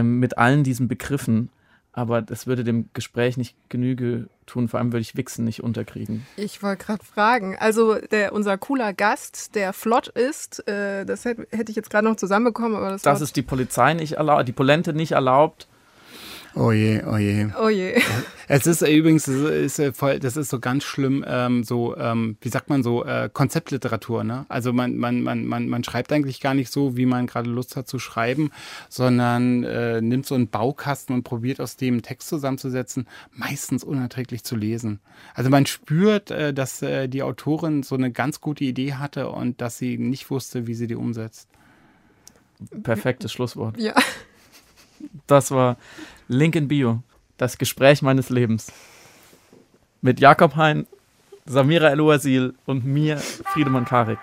mit allen diesen Begriffen, aber das würde dem Gespräch nicht Genüge tun, vor allem würde ich Wichsen nicht unterkriegen. Ich wollte gerade fragen, also unser cooler Gast, der flott ist, das hätte ich jetzt gerade noch zusammenbekommen. Aber das ist die Polizei nicht erlaubt, die Polente nicht erlaubt. Oh je, oh je. Oh je. Es ist übrigens, das ist so ganz schlimm, wie sagt man so, Konzeptliteratur, ne? Also man schreibt eigentlich gar nicht so, wie man gerade Lust hat zu schreiben, sondern nimmt so einen Baukasten und probiert aus dem einen Text zusammenzusetzen, meistens unerträglich zu lesen. Also man spürt, dass die Autorin so eine ganz gute Idee hatte und dass sie nicht wusste, wie sie die umsetzt. Perfektes Schlusswort. Ja. Das war Link in Bio, das Gespräch meines Lebens. Mit Jakob Hein, Samira El-Wazil und mir, Friedemann Karig.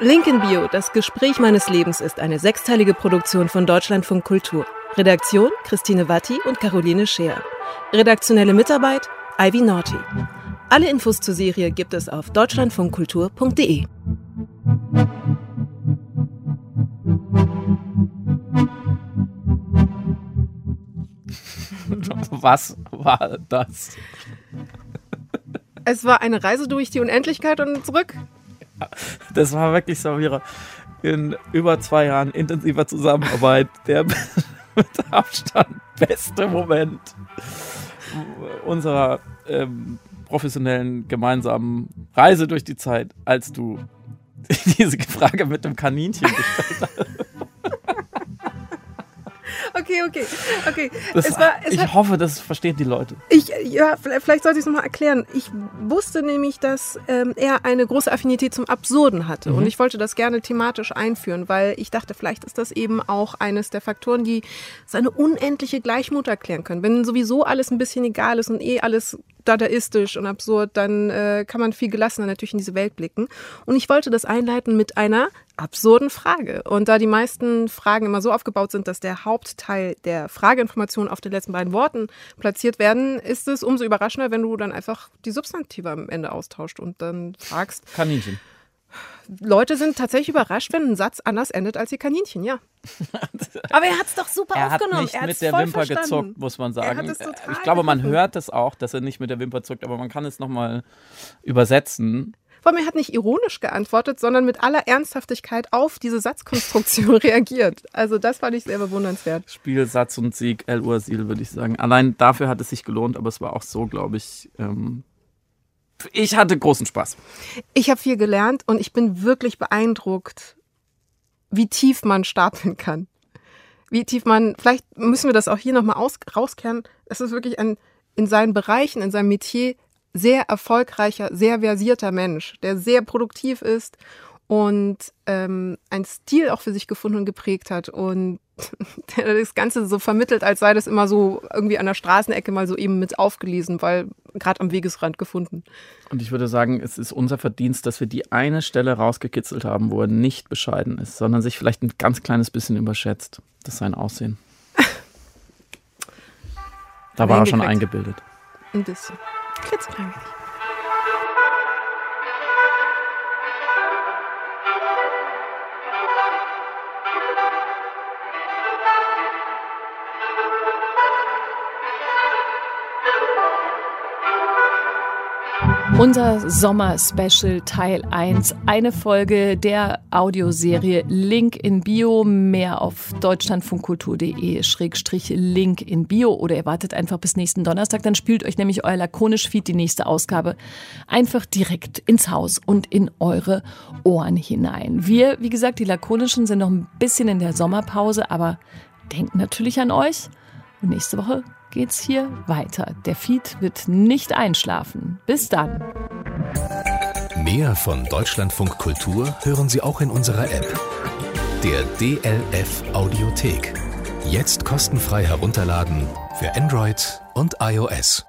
Link in Bio, das Gespräch meines Lebens ist eine sechsteilige Produktion von Deutschlandfunk Kultur. Redaktion Christine Watti und Caroline Scheer. Redaktionelle Mitarbeit Ivy Naughty. Alle Infos zur Serie gibt es auf deutschlandfunkkultur.de. Was war das? Es war eine Reise durch die Unendlichkeit und zurück. Ja, das war wirklich, Samira, in über 2 Jahren intensiver Zusammenarbeit der mit Abstand beste Moment unserer professionellen gemeinsamen Reise durch die Zeit, als du diese Frage mit dem Kaninchen gestellt hast. Okay. Ich hoffe, das verstehen die Leute. Vielleicht sollte ich es nochmal erklären. Ich wusste nämlich, dass er eine große Affinität zum Absurden hatte. Mhm. Und ich wollte das gerne thematisch einführen, weil ich dachte, vielleicht ist das eben auch eines der Faktoren, die seine unendliche Gleichmut erklären können. Wenn sowieso alles ein bisschen egal ist und alles dadaistisch und absurd, dann kann man viel gelassener natürlich in diese Welt blicken. Und ich wollte das einleiten mit einer absurden Frage. Und da die meisten Fragen immer so aufgebaut sind, dass der Hauptteil der Frageinformation auf den letzten beiden Worten platziert werden, ist es umso überraschender, wenn du dann einfach die Substantive am Ende austauscht und dann fragst. Kaninchen. Leute sind tatsächlich überrascht, wenn ein Satz anders endet als die Kaninchen, ja. Aber er hat es doch super aufgenommen. Er hat nicht mit der Wimper gezuckt, muss man sagen. Ich glaube, man hört das auch, dass er nicht mit der Wimper zuckt, aber man kann es nochmal übersetzen. Vor allem, er hat nicht ironisch geantwortet, sondern mit aller Ernsthaftigkeit auf diese Satzkonstruktion reagiert. Also das fand ich sehr bewundernswert. Spiel, Satz und Sieg, El-Wazil, würde ich sagen. Allein dafür hat es sich gelohnt, aber es war auch so, glaube ich, ich hatte großen Spaß. Ich habe viel gelernt und ich bin wirklich beeindruckt, wie tief man stapeln kann. Wie tief man, vielleicht müssen wir das auch hier nochmal rauskehren, es ist wirklich ein in seinen Bereichen, in seinem Metier sehr erfolgreicher, sehr versierter Mensch, der sehr produktiv ist und einen Stil auch für sich gefunden und geprägt hat und der das Ganze so vermittelt, als sei das immer so irgendwie an der Straßenecke mal so eben mit aufgelesen, weil gerade am Wegesrand gefunden. Und ich würde sagen, es ist unser Verdienst, dass wir die eine Stelle rausgekitzelt haben, wo er nicht bescheiden ist, sondern sich vielleicht ein ganz kleines bisschen überschätzt, das sein Aussehen. Da war er schon eingebildet. Ein bisschen. Klitzeklein wenig. Unser Sommer-Special Teil 1, eine Folge der Audioserie Link in Bio, mehr auf deutschlandfunkkultur.de/Link in Bio oder ihr wartet einfach bis nächsten Donnerstag, dann spielt euch nämlich euer Lakonisch-Feed die nächste Ausgabe einfach direkt ins Haus und in eure Ohren hinein. Wir, wie gesagt, die Lakonischen sind noch ein bisschen in der Sommerpause, aber denken natürlich an euch und nächste Woche geht's hier weiter. Der Feed wird nicht einschlafen. Bis dann. Mehr von Deutschlandfunk Kultur hören Sie auch in unserer App, der DLF Audiothek. Jetzt kostenfrei herunterladen für Android und iOS.